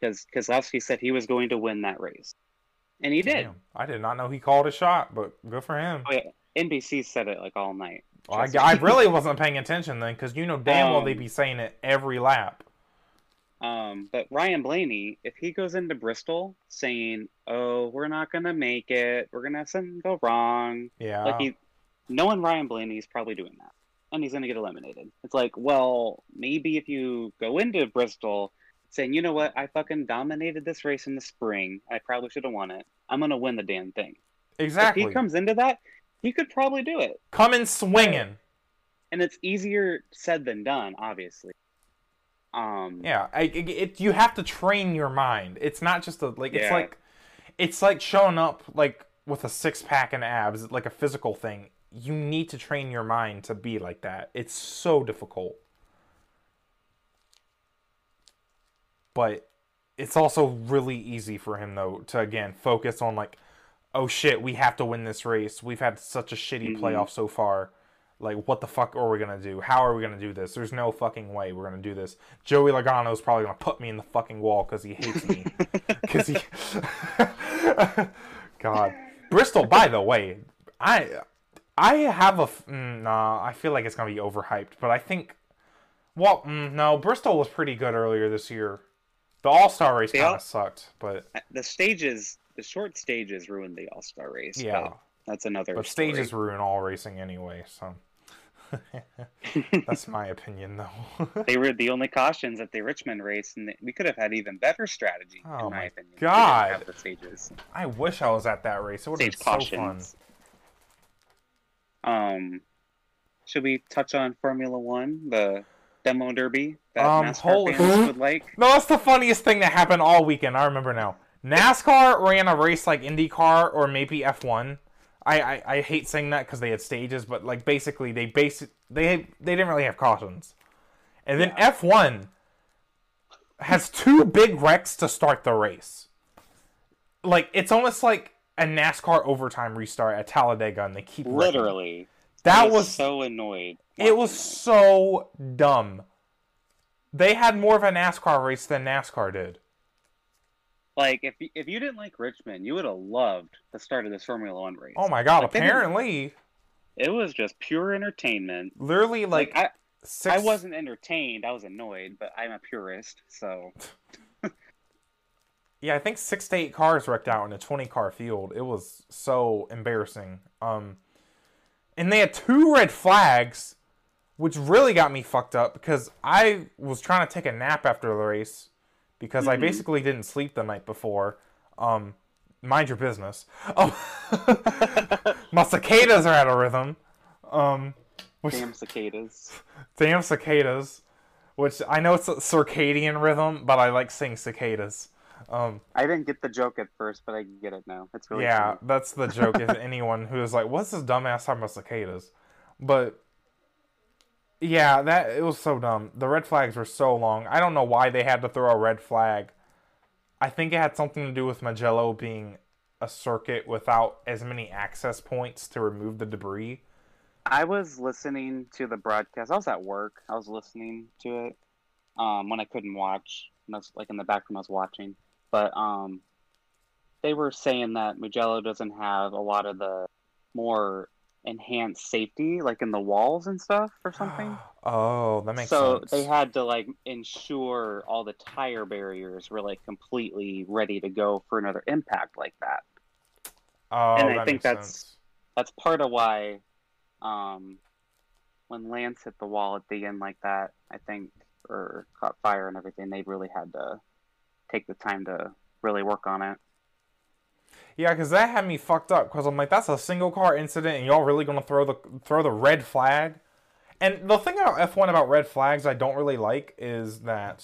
Because Keselowski said he was going to win that race. And he Damn. did. I did not know he called a shot, but good for him. Oh, yeah. N B C said it, like, all night. Well, I, I really wasn't paying attention then, because you know damn um, well they'd be saying it every lap. Um, But Ryan Blaney, if he goes into Bristol saying, oh, we're not going to make it, we're going to have something go wrong. Yeah. Like, he, knowing Ryan Blaney, he's probably doing that. And he's going to get eliminated. It's like, well, maybe if you go into Bristol saying, you know what, I fucking dominated this race in the spring. I probably should have won it. I'm going to win the damn thing. Exactly. If he comes into that, he could probably do it. Coming swinging. And it's easier said than done, obviously. Um, yeah, I, it, it, you have to train your mind. It's not just a like. It's yeah. like, it's like showing up like with a six pack and abs, like a physical thing. You need to train your mind to be like that. It's so difficult, but it's also really easy for him though to again focus on like, oh shit, we have to win this race. We've had such a shitty mm-hmm. playoff so far. Like, what the fuck are we going to do? How are we going to do this? There's no fucking way we're going to do this. Joey Logano is probably going to put me in the fucking wall because he hates me. Because he... God. Bristol, by the way, I I have a... Mm, nah, I feel like it's going to be overhyped. But I think... Well, mm, no, Bristol was pretty good earlier this year. The All-Star race kind of all... sucked, but... The stages the short stages ruined the All-Star race. Yeah. But that's another But story. Stages ruin all racing anyway, so... That's my opinion, though. They were the only cautions at the Richmond race, and we could have had even better strategy. Oh, in my, my opinion. God! The stages. I wish I was at that race. It would have been cautions. So fun. Um, should we touch on Formula One, the demo derby that um, NASCAR holy... fans would like? No, that's the funniest thing that happened all weekend. I remember now. NASCAR ran a race like IndyCar or maybe F one. I, I, I hate saying that because they had stages, but like basically they basi- they they didn't really have cautions. And then yeah. F one has two big wrecks to start the race. Like, it's almost like a NASCAR overtime restart at Talladega, and they keep literally wrecking. That I was, was so annoyed. It was so dumb. They had more of a NASCAR race than NASCAR did. Like, if if you didn't like Richmond, you would have loved the start of this Formula One race. Oh my god! Like, apparently, it was just pure entertainment. Literally, like, like I, six... I wasn't entertained. I was annoyed, but I'm a purist, so. Yeah, I think six to eight cars wrecked out in a twenty-car field. It was so embarrassing. Um, and they had two red flags, which really got me fucked up because I was trying to take a nap after the race. Because mm-hmm. I basically didn't sleep the night before. Um, mind your business. Um, my cicadas are out of rhythm. Um, which, damn cicadas. Damn cicadas. Which I know it's a circadian rhythm, but I like saying cicadas. Um, I didn't get the joke at first, but I get it now. It's really yeah, funny. That's the joke if anyone who is like, what's this dumbass talking about cicadas? But... yeah, that it was so dumb. The red flags were so long. I don't know why they had to throw a red flag. I think it had something to do with Mugello being a circuit without as many access points to remove the debris. I was listening to the broadcast. I was at work. I was listening to it um, when I couldn't watch. I was, like, in the background, I was watching. But um, they were saying that Mugello doesn't have a lot of the more... enhanced safety, like in the walls and stuff or something. Oh, that makes so sense. So they had to like ensure all the tire barriers were like completely ready to go for another impact like that. Oh, and I that think makes that's sense. That's part of why um when Lance hit the wall at the end like that, I think, or caught fire and everything, they really had to take the time to really work on it. Yeah, because that had me fucked up. Because I'm like, that's a single car incident, and y'all really gonna throw the throw the red flag? And the thing about F one about red flags I don't really like is that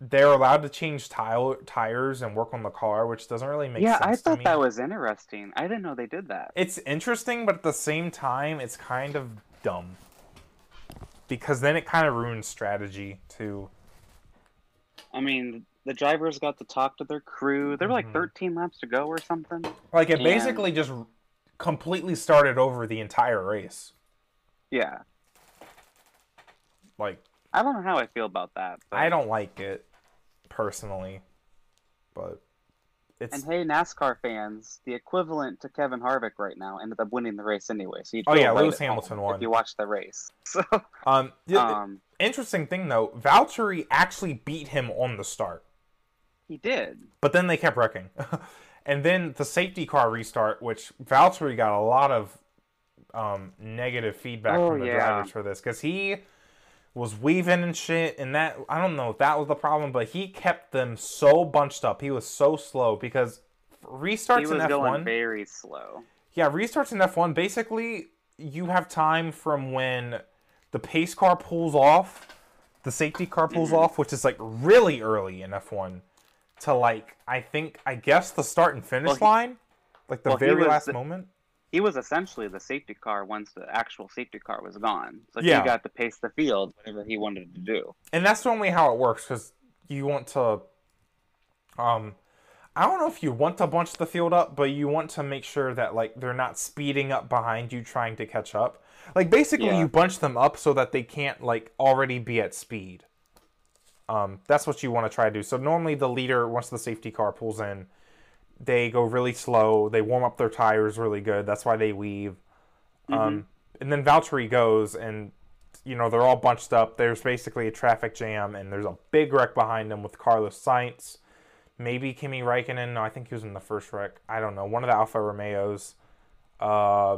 they're allowed to change tile, tires and work on the car, which doesn't really make yeah, sense. Yeah, I thought to me. That was interesting. I didn't know they did that. It's interesting, but at the same time, it's kind of dumb because then it kind of ruins strategy too. I mean. The drivers got to talk to their crew. There were like thirteen laps to go or something. Like, it and... basically just completely started over the entire race. Yeah. Like... I don't know how I feel about that. But... I don't like it, personally. But... it's... And hey, NASCAR fans, the equivalent to Kevin Harvick right now ended up winning the race anyway. So you'd feel oh yeah, Lewis Hamilton won. If you watched the race. So, um, um, interesting thing though, Valtteri actually beat him on the start. He did. But then they kept wrecking. And then the safety car restart, which Valtteri got a lot of um, negative feedback oh, from the yeah. drivers for this. Because he was weaving and shit. And that, I don't know if that was the problem, but he kept them so bunched up. He was so slow because restarts in F one. He was going very slow. Yeah, restarts in F one, basically you have time from when the pace car pulls off, the safety car pulls mm-hmm. off, which is like really early in F one. To like, I think, I guess the start and finish well, he, line, like the well, very last the, moment. He was essentially the safety car once the actual safety car was gone. So yeah. he got to pace the field, whatever he wanted to do. And that's normally how it works, because you want to, um, I don't know if you want to bunch the field up, but you want to make sure that like they're not speeding up behind you trying to catch up. Like basically yeah. you bunch them up so that they can't like already be at speed. Um, that's what you want to try to do. So normally the leader, once the safety car pulls in, they go really slow. They warm up their tires really good. That's why they weave. Mm-hmm. Um, and then Valtteri goes and, you know, they're all bunched up. There's basically a traffic jam and there's a big wreck behind them with Carlos Sainz. maybe Kimi Räikkönen. No, I think he was in the first wreck. I don't know. One of the Alfa Romeos. Uh,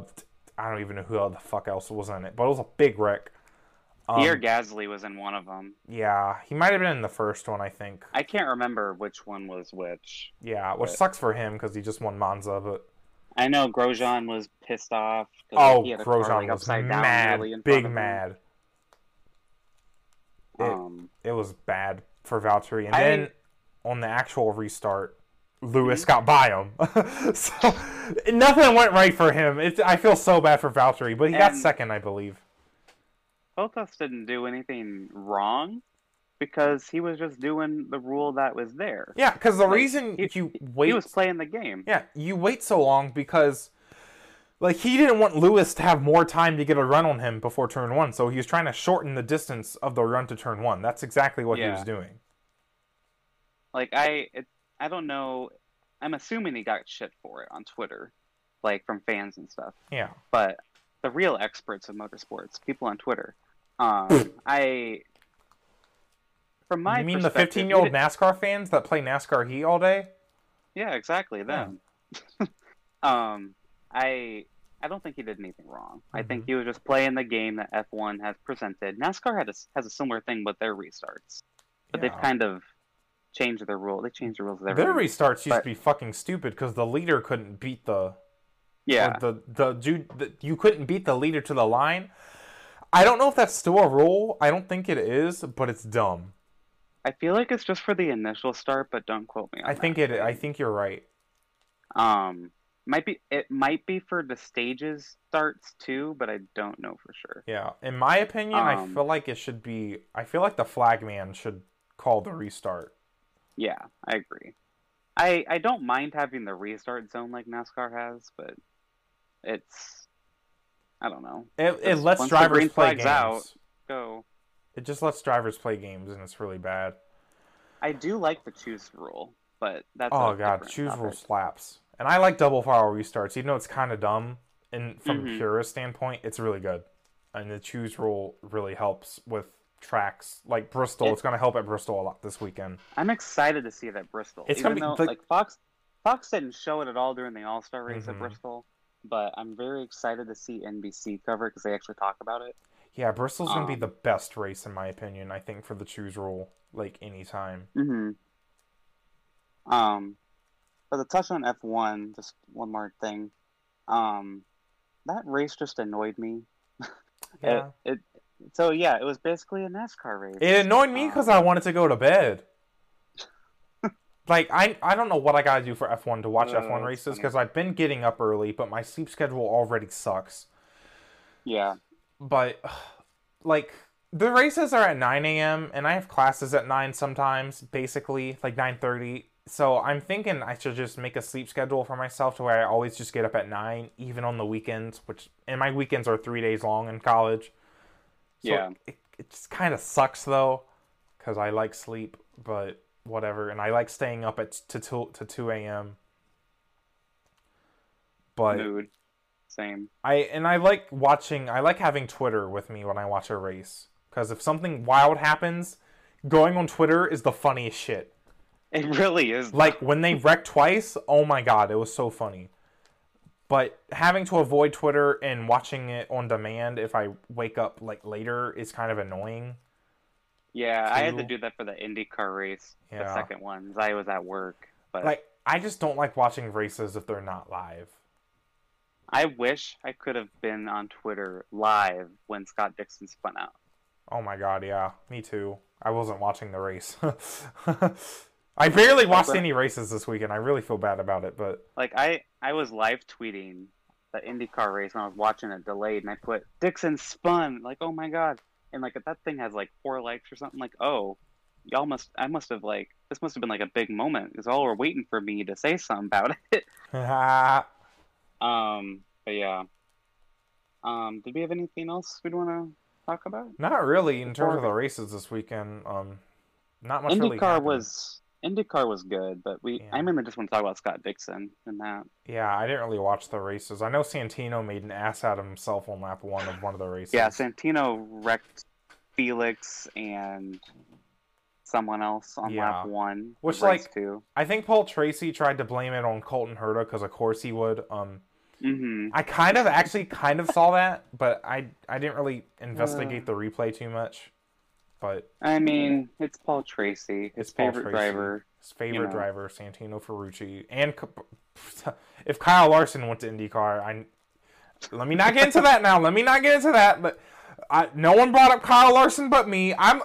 I don't even know who the fuck else was in it, but it was a big wreck. Um, Pierre Gasly was in one of them. Yeah, he might have been in the first one, I think. I can't remember which one was which. Yeah, which but... sucks for him because he just won Monza, but... I know Grosjean was pissed off. Oh, he had a Grosjean car, like, was mad, really big mad. It, um, it was bad for Valtteri. And I, then on the actual restart, Lewis mm-hmm. got by him. So nothing went right for him. It, I feel so bad for Valtteri, but he and got second, I believe. Bottas didn't do anything wrong because he was just doing the rule that was there. Yeah, because the like, reason he, you wait... He was playing the game. Yeah, you wait so long because... Like, he didn't want Lewis to have more time to get a run on him before turn one, so he was trying to shorten the distance of the run to turn one. That's exactly what yeah. he was doing. Like, I it, I don't know. I'm assuming he got shit for it on Twitter, like, from fans and stuff. Yeah. But the real experts of motorsports, people on Twitter, um, I... From my you mean the fifteen-year-old NASCAR fans that play NASCAR Heat all day? Yeah, exactly, them. Yeah. um... I I don't think he did anything wrong. Mm-hmm. I think he was just playing the game that F one has presented. NASCAR had a, has a similar thing with their restarts. But yeah. they've kind of changed their rule. They changed the rules of their Their rules, restarts but... used to be fucking stupid because the leader couldn't beat the... Yeah. The, the, the, the, you couldn't beat the leader to the line. I don't know if that's still a rule. I don't think it is, but it's dumb. I feel like it's just for the initial start, but don't quote me on I that. Think it, I think you're right. Um... Might be it might be for the stages starts too, but I don't know for sure. Yeah, in my opinion, um, I feel like it should be. I feel like the flag man should call the restart. Yeah, I agree. I I don't mind having the restart zone like NASCAR has, but it's I don't know. It it lets drivers play games. Out, go. It just lets drivers play games, and it's really bad. I do like the choose rule, but that's oh god, choose rule slaps. And I like double file restarts, even though it's kind of dumb. And from mm-hmm. a purist standpoint, it's really good. And the choose rule really helps with tracks like Bristol. It, it's going to help at Bristol a lot this weekend. I'm excited to see it at Bristol. It's going to be like Fox. Fox didn't show it at all during the All Star race mm-hmm. at Bristol, but I'm very excited to see N B C cover it because they actually talk about it. Yeah, Bristol's um, going to be the best race in my opinion. I think for the choose rule, like any time. Mm-hmm. Um. But to touch on F one, just one more thing. Um, that race just annoyed me. Yeah. It, it, so, yeah, it was basically a NASCAR race. It annoyed me because um, I wanted to go to bed. Like, I I don't know what I got to do for F one to watch uh, F one races because I've been getting up early, but my sleep schedule already sucks. Yeah. But, like, the races are at nine a.m., and I have classes at nine sometimes, basically, like nine thirty. So I'm thinking I should just make a sleep schedule for myself to where I always just get up at nine, even on the weekends, which, and my weekends are three days long in college. So yeah. It, it just kind of sucks, though, because I like sleep, but whatever. And I like staying up at to, to, to two a.m. But mood. Same. I And I like watching, I like having Twitter with me when I watch a race. Because if something wild happens, going on Twitter is the funniest shit. It really is. Like, when they wrecked twice, oh my god, it was so funny. But having to avoid Twitter and watching it on demand if I wake up, like, later is kind of annoying. Yeah, too. I had to do that for the IndyCar race, yeah. the second one. I was at work. But like, I just don't like watching races if they're not live. I wish I could have been on Twitter live when Scott Dixon spun out. Oh my god, yeah. Me too. I wasn't watching the race. I barely watched any races this weekend. I really feel bad about it, but like I, I was live tweeting the IndyCar race when I was watching it delayed, and I put Dixon spun. Like, oh my god! And like that thing has like four likes or something. Like, oh, y'all must. I must have like this must have been like a big moment because all were waiting for me to say something about it. um, but yeah. Um, did we have anything else we'd want to talk about? Not really in terms of the races this weekend. Um, not much. IndyCar really was. IndyCar was good, but we yeah. I remember just want to talk about Scott Dixon and that. Yeah, I didn't really watch the races. I know Santino made an ass out of himself on lap one of one of the races. Yeah, Santino wrecked Felix and someone else on yeah. lap one. Which, like, two. I think Paul Tracy tried to blame it on Colton Herta, because of course he would. Um, mm-hmm. I kind of actually kind of saw that, but I I didn't really investigate uh, the replay too much. But I mean, it's Paul Tracy. It's his Paul favorite Tracy, driver. His favorite you know. driver, Santino Ferrucci. And if Kyle Larson went to IndyCar, I let me not get into that now. Let me not get into that. But I, no one brought up Kyle Larson but me. I'm.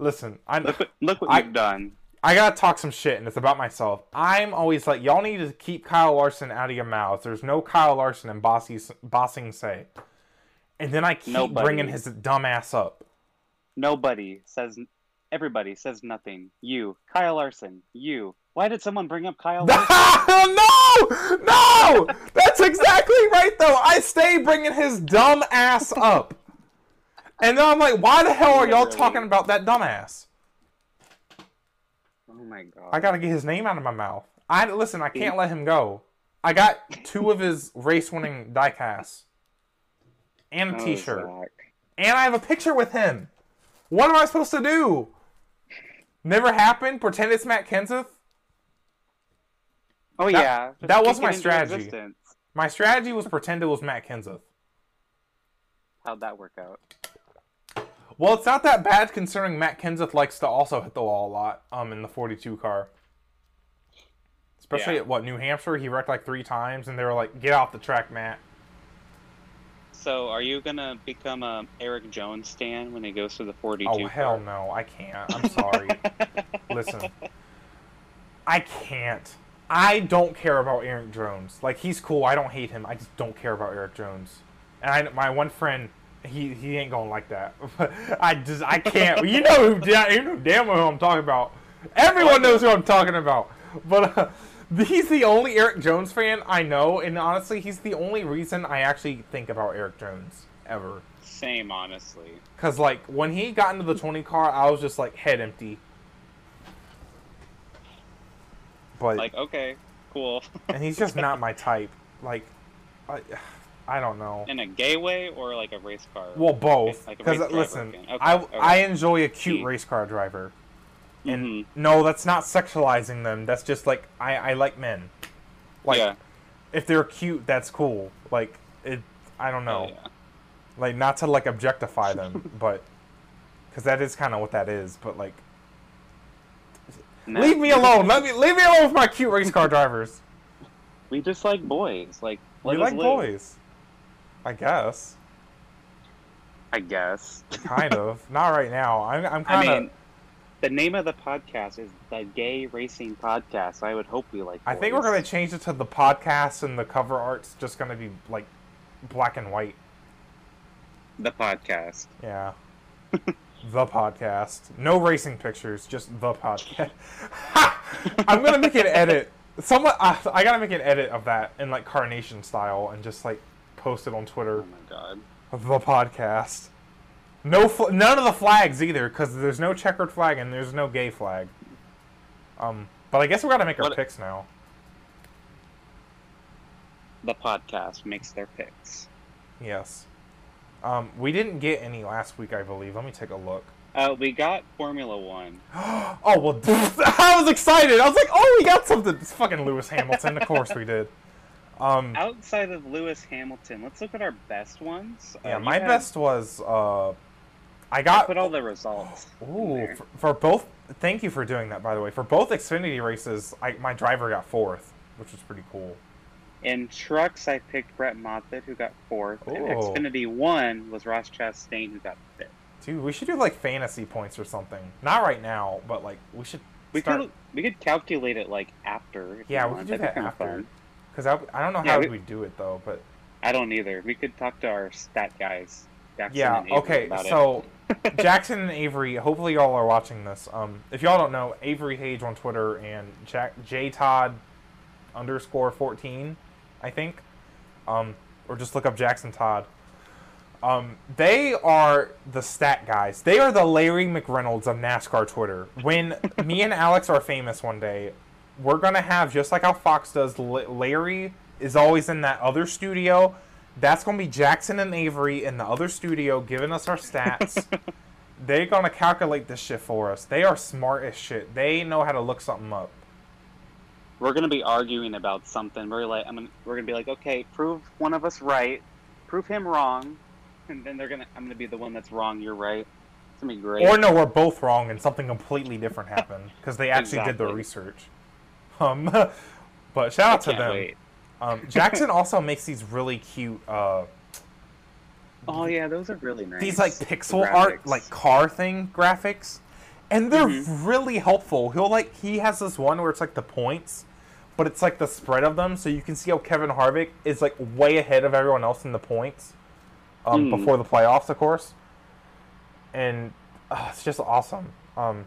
Listen, I look, look what I, you've done. I gotta talk some shit, and it's about myself. I'm always like, y'all need to keep Kyle Larson out of your mouths. There's no Kyle Larson in Bossy, Bossing Say. And then I keep Nobody. bringing his dumb ass up. Nobody says. Everybody says nothing. You, Kyle Larson. You. Why did someone bring up Kyle Larson? No, no. That's exactly right, though. I stay bringing his dumb ass up. And then I'm like, why the hell are y'all talking about that dumbass? Oh my god! I gotta get his name out of my mouth. I listen. I can't let him go. I got two of his race-winning diecasts and a T-shirt, and I have a picture with him. What am I supposed to do? Never happened. Pretend it's Matt Kenseth. Oh that, yeah, Just that was my strategy. Existence. My strategy was pretend it was Matt Kenseth. How'd that work out? Well, it's not that bad considering Matt Kenseth likes to also hit the wall a lot um, in the forty-two car. Especially yeah. at, what, New Hampshire? He wrecked like three times, and they were like, get off the track, Matt. So, are you going to become a Eric Jones stan when he goes to the forty-two car? Oh, hell no. I can't. I'm sorry. Listen. I can't. I don't care about Eric Jones. Like, he's cool. I don't hate him. I just don't care about Eric Jones. And I, my one friend... He he ain't gonna like that. I just I can't. You know who you know damn well who I'm talking about. Everyone knows who I'm talking about. But uh, he's the only Eric Jones fan I know, and honestly, he's the only reason I actually think about Eric Jones ever. Same, honestly. Cause like when he got into the twenty car, I was just like head empty. But like okay, cool. And he's just not my type. Like, I. I don't know. In a gay way or like a race car? Well, both. Because like listen, okay. I okay. I enjoy a cute race car driver, and mm-hmm. no, that's not sexualizing them. That's just like I, I like men. Like, yeah. if they're cute, that's cool. Like it, I don't know. Oh, yeah. Like not to like objectify them, but because that is kind of what that is. But like, no. leave me alone. Let me leave me alone with my cute race car drivers. We just like boys. Like we like live. boys. I guess. I guess. Kind of. Not right now. I'm, I'm kind of... I mean, the name of the podcast is the Gay Racing Podcast, so I would hope we like boys. I think we're going to change it to the podcast, and the cover art's just going to be, like, black and white. The podcast. Yeah. The podcast. No racing pictures, just the podcast. I'm going to make an edit. Someone, I, I got to make an edit of that in, like, Carnation style, and just, like, posted on Twitter. Oh my god. The podcast. No, fl- none of the flags either, because there's no checkered flag and there's no gay flag. Um, but I guess we got to make our what picks now. The podcast makes their picks. Yes. Um, we didn't get any last week, I believe. Let me take a look. Uh, we got Formula One. Oh well, I was excited. I was like, oh, we got something. It's fucking Lewis Hamilton. Of course we did. Um, Outside of Lewis Hamilton, let's look at our best ones. Yeah, uh, my had, best was uh, I got I put all the results. Ooh, for, for both. Thank you for doing that, by the way. For both Xfinity races, I, my driver got fourth, which was pretty cool. In trucks, I picked Brett Moffitt, who got fourth. Ooh. And Xfinity one was Ross Chastain, who got fifth. Dude, we should do like fantasy points or something. Not right now, but like we should. We start... could we could calculate it like after. Yeah, we could do That'd that after. Fun. Because I, I don't know yeah, how we, we do it, though. But I don't either. We could talk to our stat guys, Jackson yeah, and Avery, okay, about so it. Jackson and Avery, hopefully y'all are watching this. Um, if y'all don't know, Avery Hage on Twitter and Jack, JTodd underscore fourteen, I think. Um, or just look up Jackson Todd. Um, they are the stat guys. They are the Larry McReynolds of NASCAR Twitter. When me and Alex are famous one day, we're going to have, just like how Fox does, Larry is always in that other studio. That's going to be Jackson and Avery in the other studio giving us our stats. They're going to calculate this shit for us. They are smart as shit. They know how to look something up. We're going to be arguing about something. We're, like, I mean, we're going to be like, okay, prove one of us right. Prove him wrong. And then they're going to, I'm going to be the one that's wrong. You're right. It's going to be great. Or no, we're both wrong and something completely different happened. Because they actually exactly. did their research. Um, But shout out I to them. Wait. Um, Jackson also makes these really cute... Uh, Oh, yeah, those are really nice. These, like, pixel graphics. art, like, car thing graphics. And they're mm-hmm. really helpful. He'll, like, he has this one where it's, like, the points, but it's, like, the spread of them. So you can see how Kevin Harvick is, like, way ahead of everyone else in the points um, mm. before the playoffs, of course. And uh, it's just awesome. Um,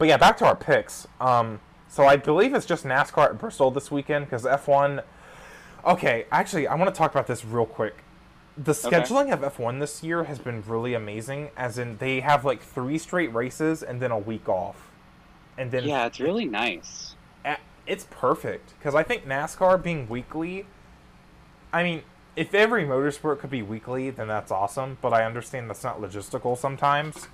but, yeah, back to our picks. Um, so I believe it's just NASCAR at Bristol this weekend because F one... Okay, actually, I want to talk about this real quick. The scheduling okay. of F one this year has been really amazing, as in they have, like, three straight races and then a week off. and then Yeah, it's really nice. It's perfect, because I think NASCAR being weekly, I mean, if every motorsport could be weekly, then that's awesome, but I understand that's not logistical sometimes.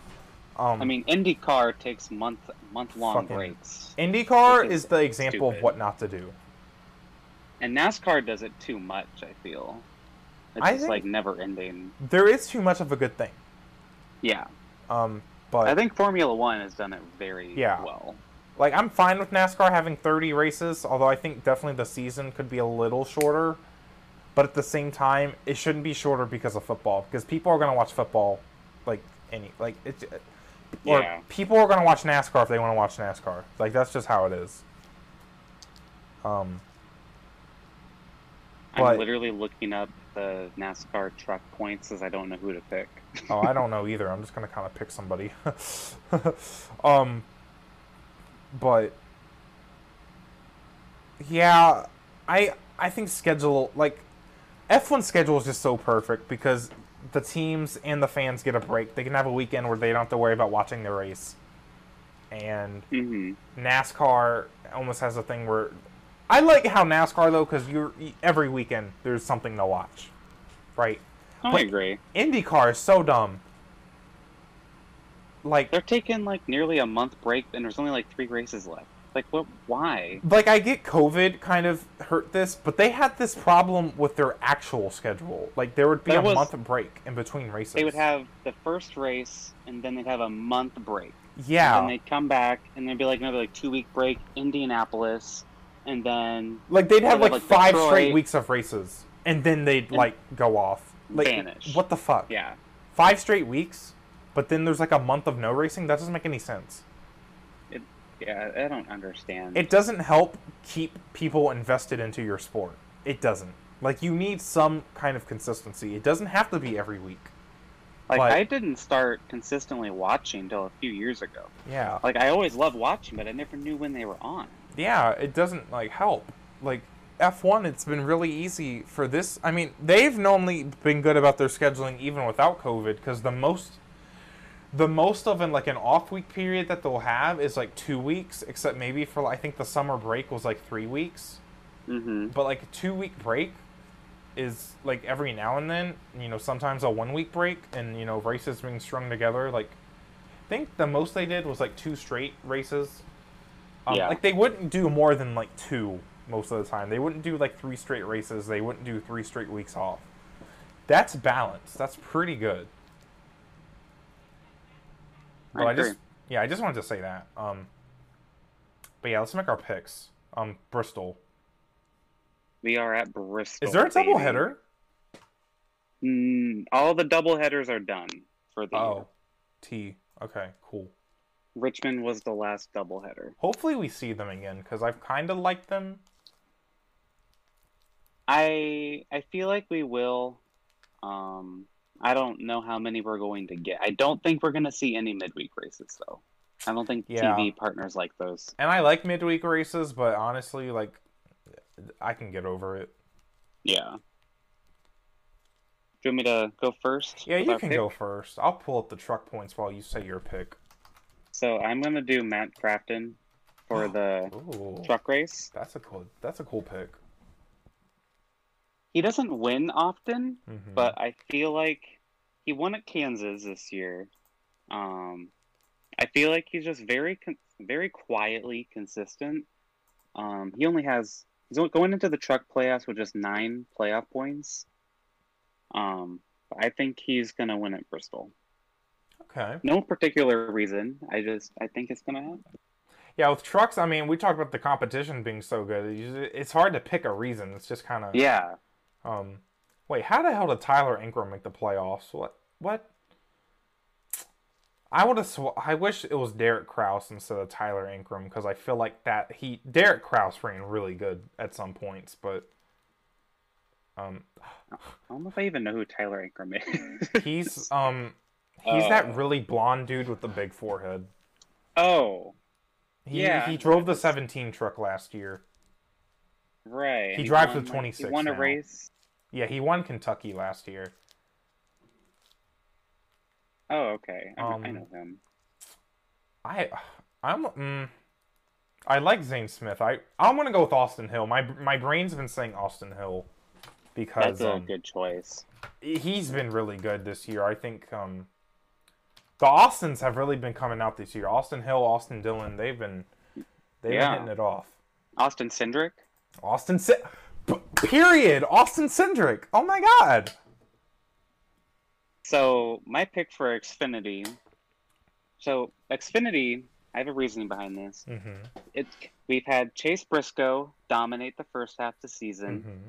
Um, I mean, IndyCar takes month, month-long breaks. IndyCar is, is the example stupid. of what not to do. And NASCAR does it too much, I feel. It's I just, like, never-ending. There is too much of a good thing. Yeah. Um, but I think Formula One has done it very yeah. well. Like, I'm fine with NASCAR having thirty races, although I think definitely the season could be a little shorter. But at the same time, it shouldn't be shorter because of football. Because people are going to watch football, like, any... like it's, Or yeah. people are going to watch NASCAR if they want to watch NASCAR. Like, that's just how it is. Um, I'm but, literally looking up the NASCAR truck points is I don't know who to pick. oh, I don't know either. I'm just going to kind of pick somebody. um, but, yeah, I I think schedule, like, F one schedule is just so perfect because the teams and the fans get a break. They can have a weekend where they don't have to worry about watching the race. And mm-hmm. NASCAR almost has a thing where... I like how NASCAR, though, because you're every weekend there's something to watch, right? I but agree. IndyCar is so dumb. Like they're taking like nearly a month break, and there's only like three races left. Like what? Why? Like I get COVID kind of hurt this, but they had this problem with their actual schedule. Like there would be there a was, month break in between races. They would have the first race, and then they'd have a month break. Yeah. And then they'd come back, and they'd be like another like two week break, Indianapolis. And then... Like, they'd have, like, like, five Detroit. straight weeks of races. And then they'd, and like, go off. Like, vanish. What the fuck? Yeah. Five straight weeks, but then there's, like, a month of no racing? That doesn't make any sense. It, yeah, I don't understand. It doesn't help keep people invested into your sport. It doesn't. Like, you need some kind of consistency. It doesn't have to be every week. Like, but, I didn't start consistently watching until a few years ago. Yeah. Like, I always loved watching, but I never knew when they were on. Yeah, it doesn't, like, help. Like, F one, it's been really easy for this. I mean, they've normally been good about their scheduling even without COVID because the most the most of, an, like, an off-week period that they'll have is, like, two weeks, except maybe for, I think the summer break was, like, three weeks. Mm-hmm. But, like, a two-week break is, like, every now and then, you know, sometimes a one-week break and, you know, races being strung together. Like, I think the most they did was, like, two straight races. Um, yeah. Like, they wouldn't do more than, like, two most of the time. They wouldn't do, like, three straight races. They wouldn't do three straight weeks off. That's balanced. That's pretty good. I, I just Yeah, I just wanted to say that. Um, but, yeah, let's make our picks. Um, Bristol. We are at Bristol. Is there a baby. doubleheader? Mm, all the doubleheaders are done for the Oh, year. T. Okay, cool. Richmond was the last doubleheader. Hopefully we see them again, because I've kind of liked them. I I feel like we will. Um, I don't know how many we're going to get. I don't think we're going to see any midweek races, though. I don't think yeah. T V partners like those. And I like midweek races, but honestly, like, I can get over it. Yeah. Do you want me to go first? Yeah, you can pick? go first. I'll pull up the truck points while you say your pick. So I'm gonna do Matt Crafton for the Ooh, truck race. That's a cool. That's a cool pick. He doesn't win often, mm-hmm. but I feel like he won at Kansas this year, Um, I feel like he's just very, con- very quietly consistent. Um, he only has he's going into the truck playoffs with just nine playoff points. Um, I think he's gonna win at Bristol. Okay. No particular reason. I just I think it's gonna happen. Yeah, with trucks, I mean, we talked about the competition being so good. It's hard to pick a reason. It's just kind of yeah. Um, wait, how the hell did Tyler Ingram make the playoffs? What? What? I would have. Sw- I wish it was Derek Krause instead of Tyler Ingram, because I feel like that he Derek Krause ran really good at some points, but um, I don't know if I even know who Tyler Ingram is. he's um, he's uh, that really blonde dude with the big forehead. Oh. He, yeah, he drove the seventeen truck last year. Right. He, he drives won, the twenty-six. He won a now. race. Yeah, he won Kentucky last year. Oh, okay. I, um, I know him. I, I'm. Mm, I like Zane Smith. I I'm gonna go with Austin Hill. My my brain's been saying Austin Hill because that's a um, good choice. He's been really good this year. I think. Um, The Austins have really been coming out this year. Austin Hill, Austin Dillon, they've been they've yeah. been hitting it off. Austin Cindric? Austin Cindric. P- period. Austin Cindric. Oh my god. So, my pick for Xfinity. So, Xfinity, I have a reasoning behind this. Mm-hmm. It we've had Chase Briscoe dominate the first half of the season. Mm-hmm.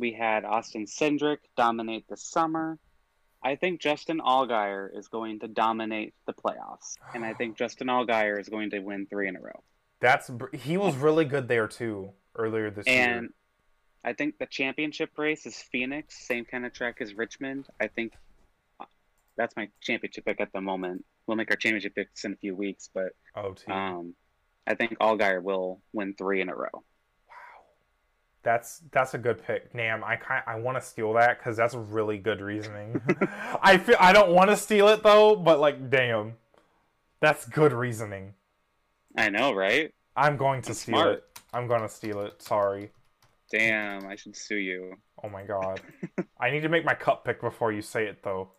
We had Austin Cindric dominate the summer. I think Justin Allgaier is going to dominate the playoffs, and I think Justin Allgaier is going to win three in a row. That's he was really good there too earlier this and year. And I think the championship race is Phoenix, same kind of track as Richmond. I think that's my championship pick at the moment. We'll make our championship picks in a few weeks, but oh, um, I think Allgaier will win three in a row. That's that's a good pick, Nam. I kind I want to steal that because that's really good reasoning. I feel I don't want to steal it though, but like, damn, that's good reasoning. I know, right? I'm going to that's steal smart. it. I'm going to steal it. Sorry. Damn, I should sue you. Oh my god. I need to make my cup pick before you say it though.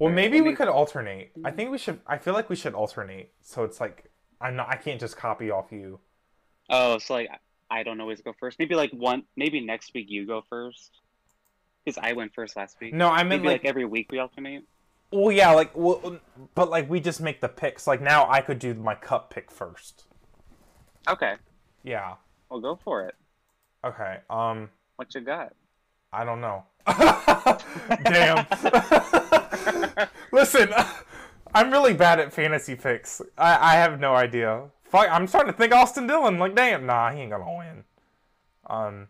Well, right, maybe me... we could alternate. I think we should. I feel like we should alternate. So it's like I'm not. I can't just copy off you. Oh, so like. I don't always go first. Maybe like one. Maybe next week you go first, because I went first last week. No, I meant maybe like, like every week we alternate. Well, yeah, like, well, but like we just make the picks. Like now, I could do my cup pick first. Okay. Yeah. Well, go for it. Okay. Um. What you got? I don't know. Damn. Listen, I'm really bad at fantasy picks. I I have no idea. I'm starting to think Austin Dillon. Like, damn, nah, he ain't gonna win. Um.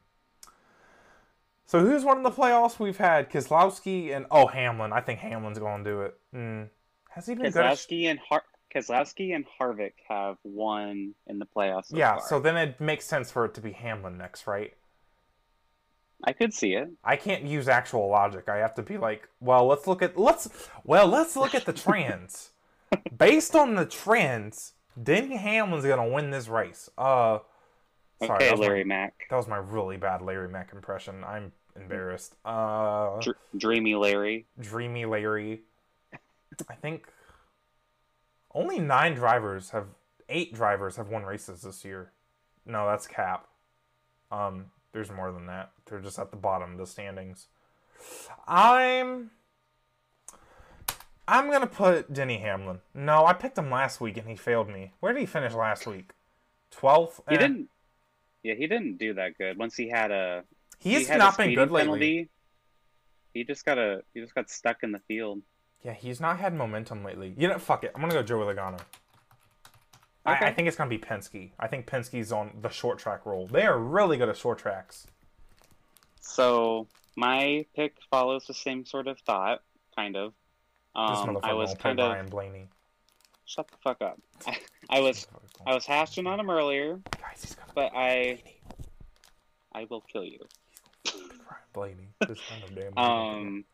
So who's won in the playoffs? We've had Keselowski and oh Hamlin. I think Hamlin's gonna do it. Mm. Has he been Keselowski good? and Har- Keselowski and Harvick have won in the playoffs. So yeah, far. So then it makes sense for it to be Hamlin next, right? I could see it. I can't use actual logic. I have to be like, well, let's look at let's well let's look at the trends. Based on the trends. Denny Hamlin's gonna win this race. Uh, sorry, okay, Larry my, Mack. That was my really bad Larry Mack impression. I'm embarrassed. Uh, Dr- Dreamy Larry. Dreamy Larry. I think only nine drivers have eight drivers have won races this year. No, that's cap. Um, there's more than that. They're just at the bottom of the standings. I'm. I'm going to put Denny Hamlin. No, I picked him last week and he failed me. Where did he finish last week? twelfth? He eh. didn't. Yeah, he didn't do that good. Once he had a He's he had not a been good penalty, lately. He just got a he just got stuck in the field. Yeah, he's not had momentum lately. You know, fuck it. I'm going to go Joey Logano. Okay. I, I think it's going to be Penske. I think Penske's on the short track roll. They are really good at short tracks. So, my pick follows the same sort of thought, kind of. Um, I was kind of Ryan Blaney. Shut the fuck up. I, I was I was hashing on him earlier, guys, he's gonna but I I will kill you. Ryan Blaney. This kind of damn um,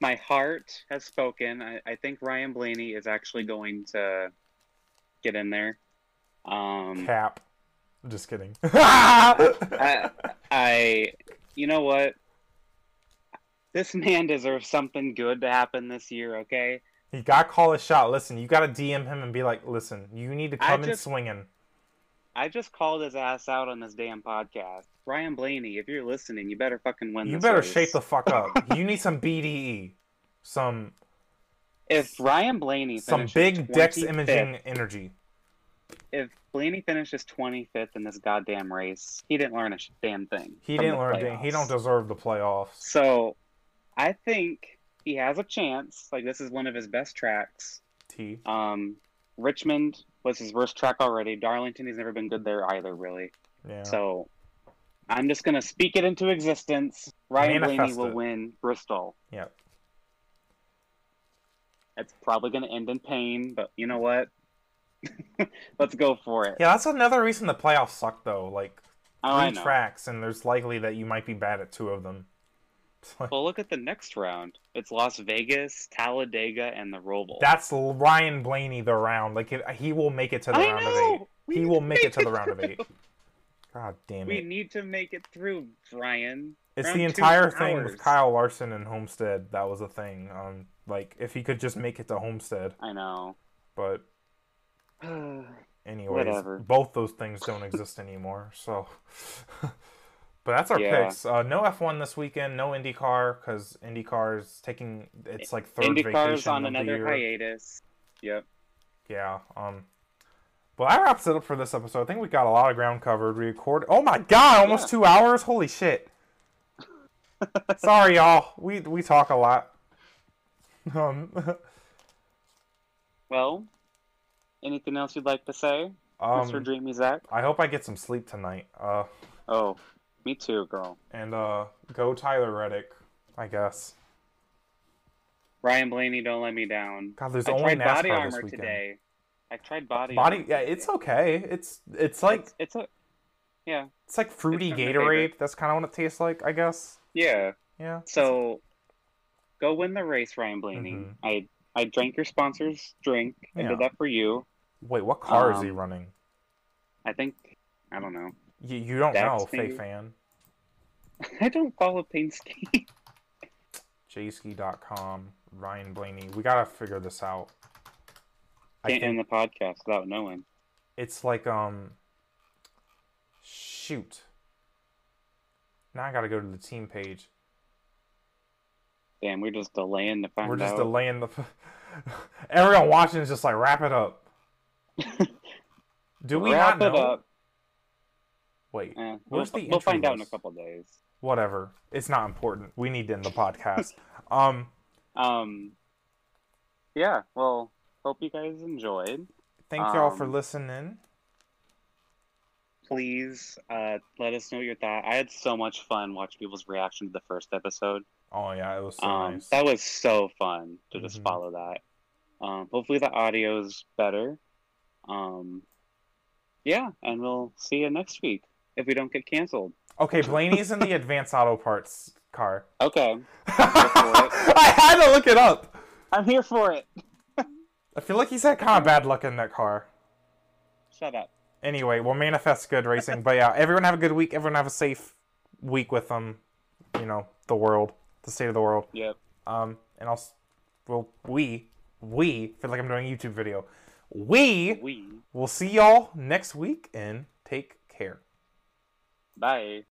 my heart has spoken. I, I think Ryan Blaney is actually going to get in there. Um, Cap. I'm just kidding. I, I, I you know what. this man deserves something good to happen this year, okay? You got to call a shot. Listen, you got to D M him and be like, listen, you need to come just, in swinging. I just called his ass out on this damn podcast. Ryan Blaney, if you're listening, you better fucking win you this You better race. shape the fuck up. You need some B D E. Some... If Ryan Blaney Some big Dex Imaging energy. If Blaney finishes twenty-fifth in this goddamn race, he didn't learn a damn thing. He didn't learn a damn thing. He don't deserve the playoffs. So, I think he has a chance. Like, this is one of his best tracks. T. Um, Richmond was his worst track already. Darlington, he's never been good there either, really. Yeah. So, I'm just going to speak it into existence. Ryan Blaney will win Bristol. Yep. It's probably going to end in pain, but you know what? Let's go for it. Yeah, that's another reason the playoffs suck, though. Like, oh, three tracks, and there's likely that you might be bad at two of them. Well, look at the next round. It's Las Vegas, Talladega, and the Roval. That's Ryan Blaney, the round. Like, it, he will make it to the I round know! of eight. We he will make it to the round of eight. God damn it. We need to make it through, Ryan. It's round the entire thing hours. with Kyle Larson and Homestead. That was a thing. Um, like, if he could just make it to Homestead. I know. But, anyways, Whatever. both those things don't exist anymore. So, but that's our yeah. picks. Uh, no F one this weekend. No IndyCar, because IndyCar is taking, it's like third IndyCar's vacation IndyCar's on another hiatus. Yep. Yeah. Um. Well, that wraps it up for this episode. I think we got a lot of ground covered. We recorded. Oh, my God. Almost yeah. two hours. Holy shit. Sorry, y'all. We we talk a lot. Um. Well, anything else you'd like to say, um, Mister Dreamy Zach? I hope I get some sleep tonight. Uh. Oh, me too, girl. And uh, go Tyler Reddick, I guess. Ryan Blaney, don't let me down. God, there's I only NASCAR body armor this weekend. today. I tried body. Body. Armor yeah, today. It's okay. It's it's like it's, it's a. Yeah. It's like fruity it's Gatorade. That's kind of what it tastes like, I guess. Yeah. Yeah. So, go win the race, Ryan Blaney. Mm-hmm. I I drank your sponsor's drink. I yeah. did that for you. Wait, what car um, is he running? I think, I don't know. You, you don't Dax know, Faye fan. I don't follow Painski. J ski dot com, Ryan Blaney. We got to figure this out. Can't I think end the podcast without knowing. It's like, um... shoot. Now I gotta go to the team page. Damn, we're just delaying the find We're just out. delaying the... Everyone watching is just like, wrap it up. Do we wrap not know? Wrap it up. Wait, eh, where's we'll, the We'll find list? out in a couple days. Whatever. It's not important. We need to end the podcast. um, um, yeah, well, hope you guys enjoyed. Thank um, y'all for listening. Please uh, let us know your thoughts. I had so much fun watching people's reaction to the first episode. Oh, yeah, it was so um, nice. That was so fun to mm-hmm. just follow that. Um, hopefully the audio is better. Um, yeah, and we'll see you next week if we don't get canceled. Okay, Blaney's in the Advanced Auto Parts car. Okay. I had to look it up. I'm here for it. I feel like he's had kind of bad luck in that car. Shut up. Anyway, we'll manifest good racing. But yeah, everyone have a good week. Everyone have a safe week with them. Um, you know, the world, the state of the world. Yep. Um, and I'll, well, we, we, feel like I'm doing a YouTube video. We, we will see y'all next week and take care. Bye.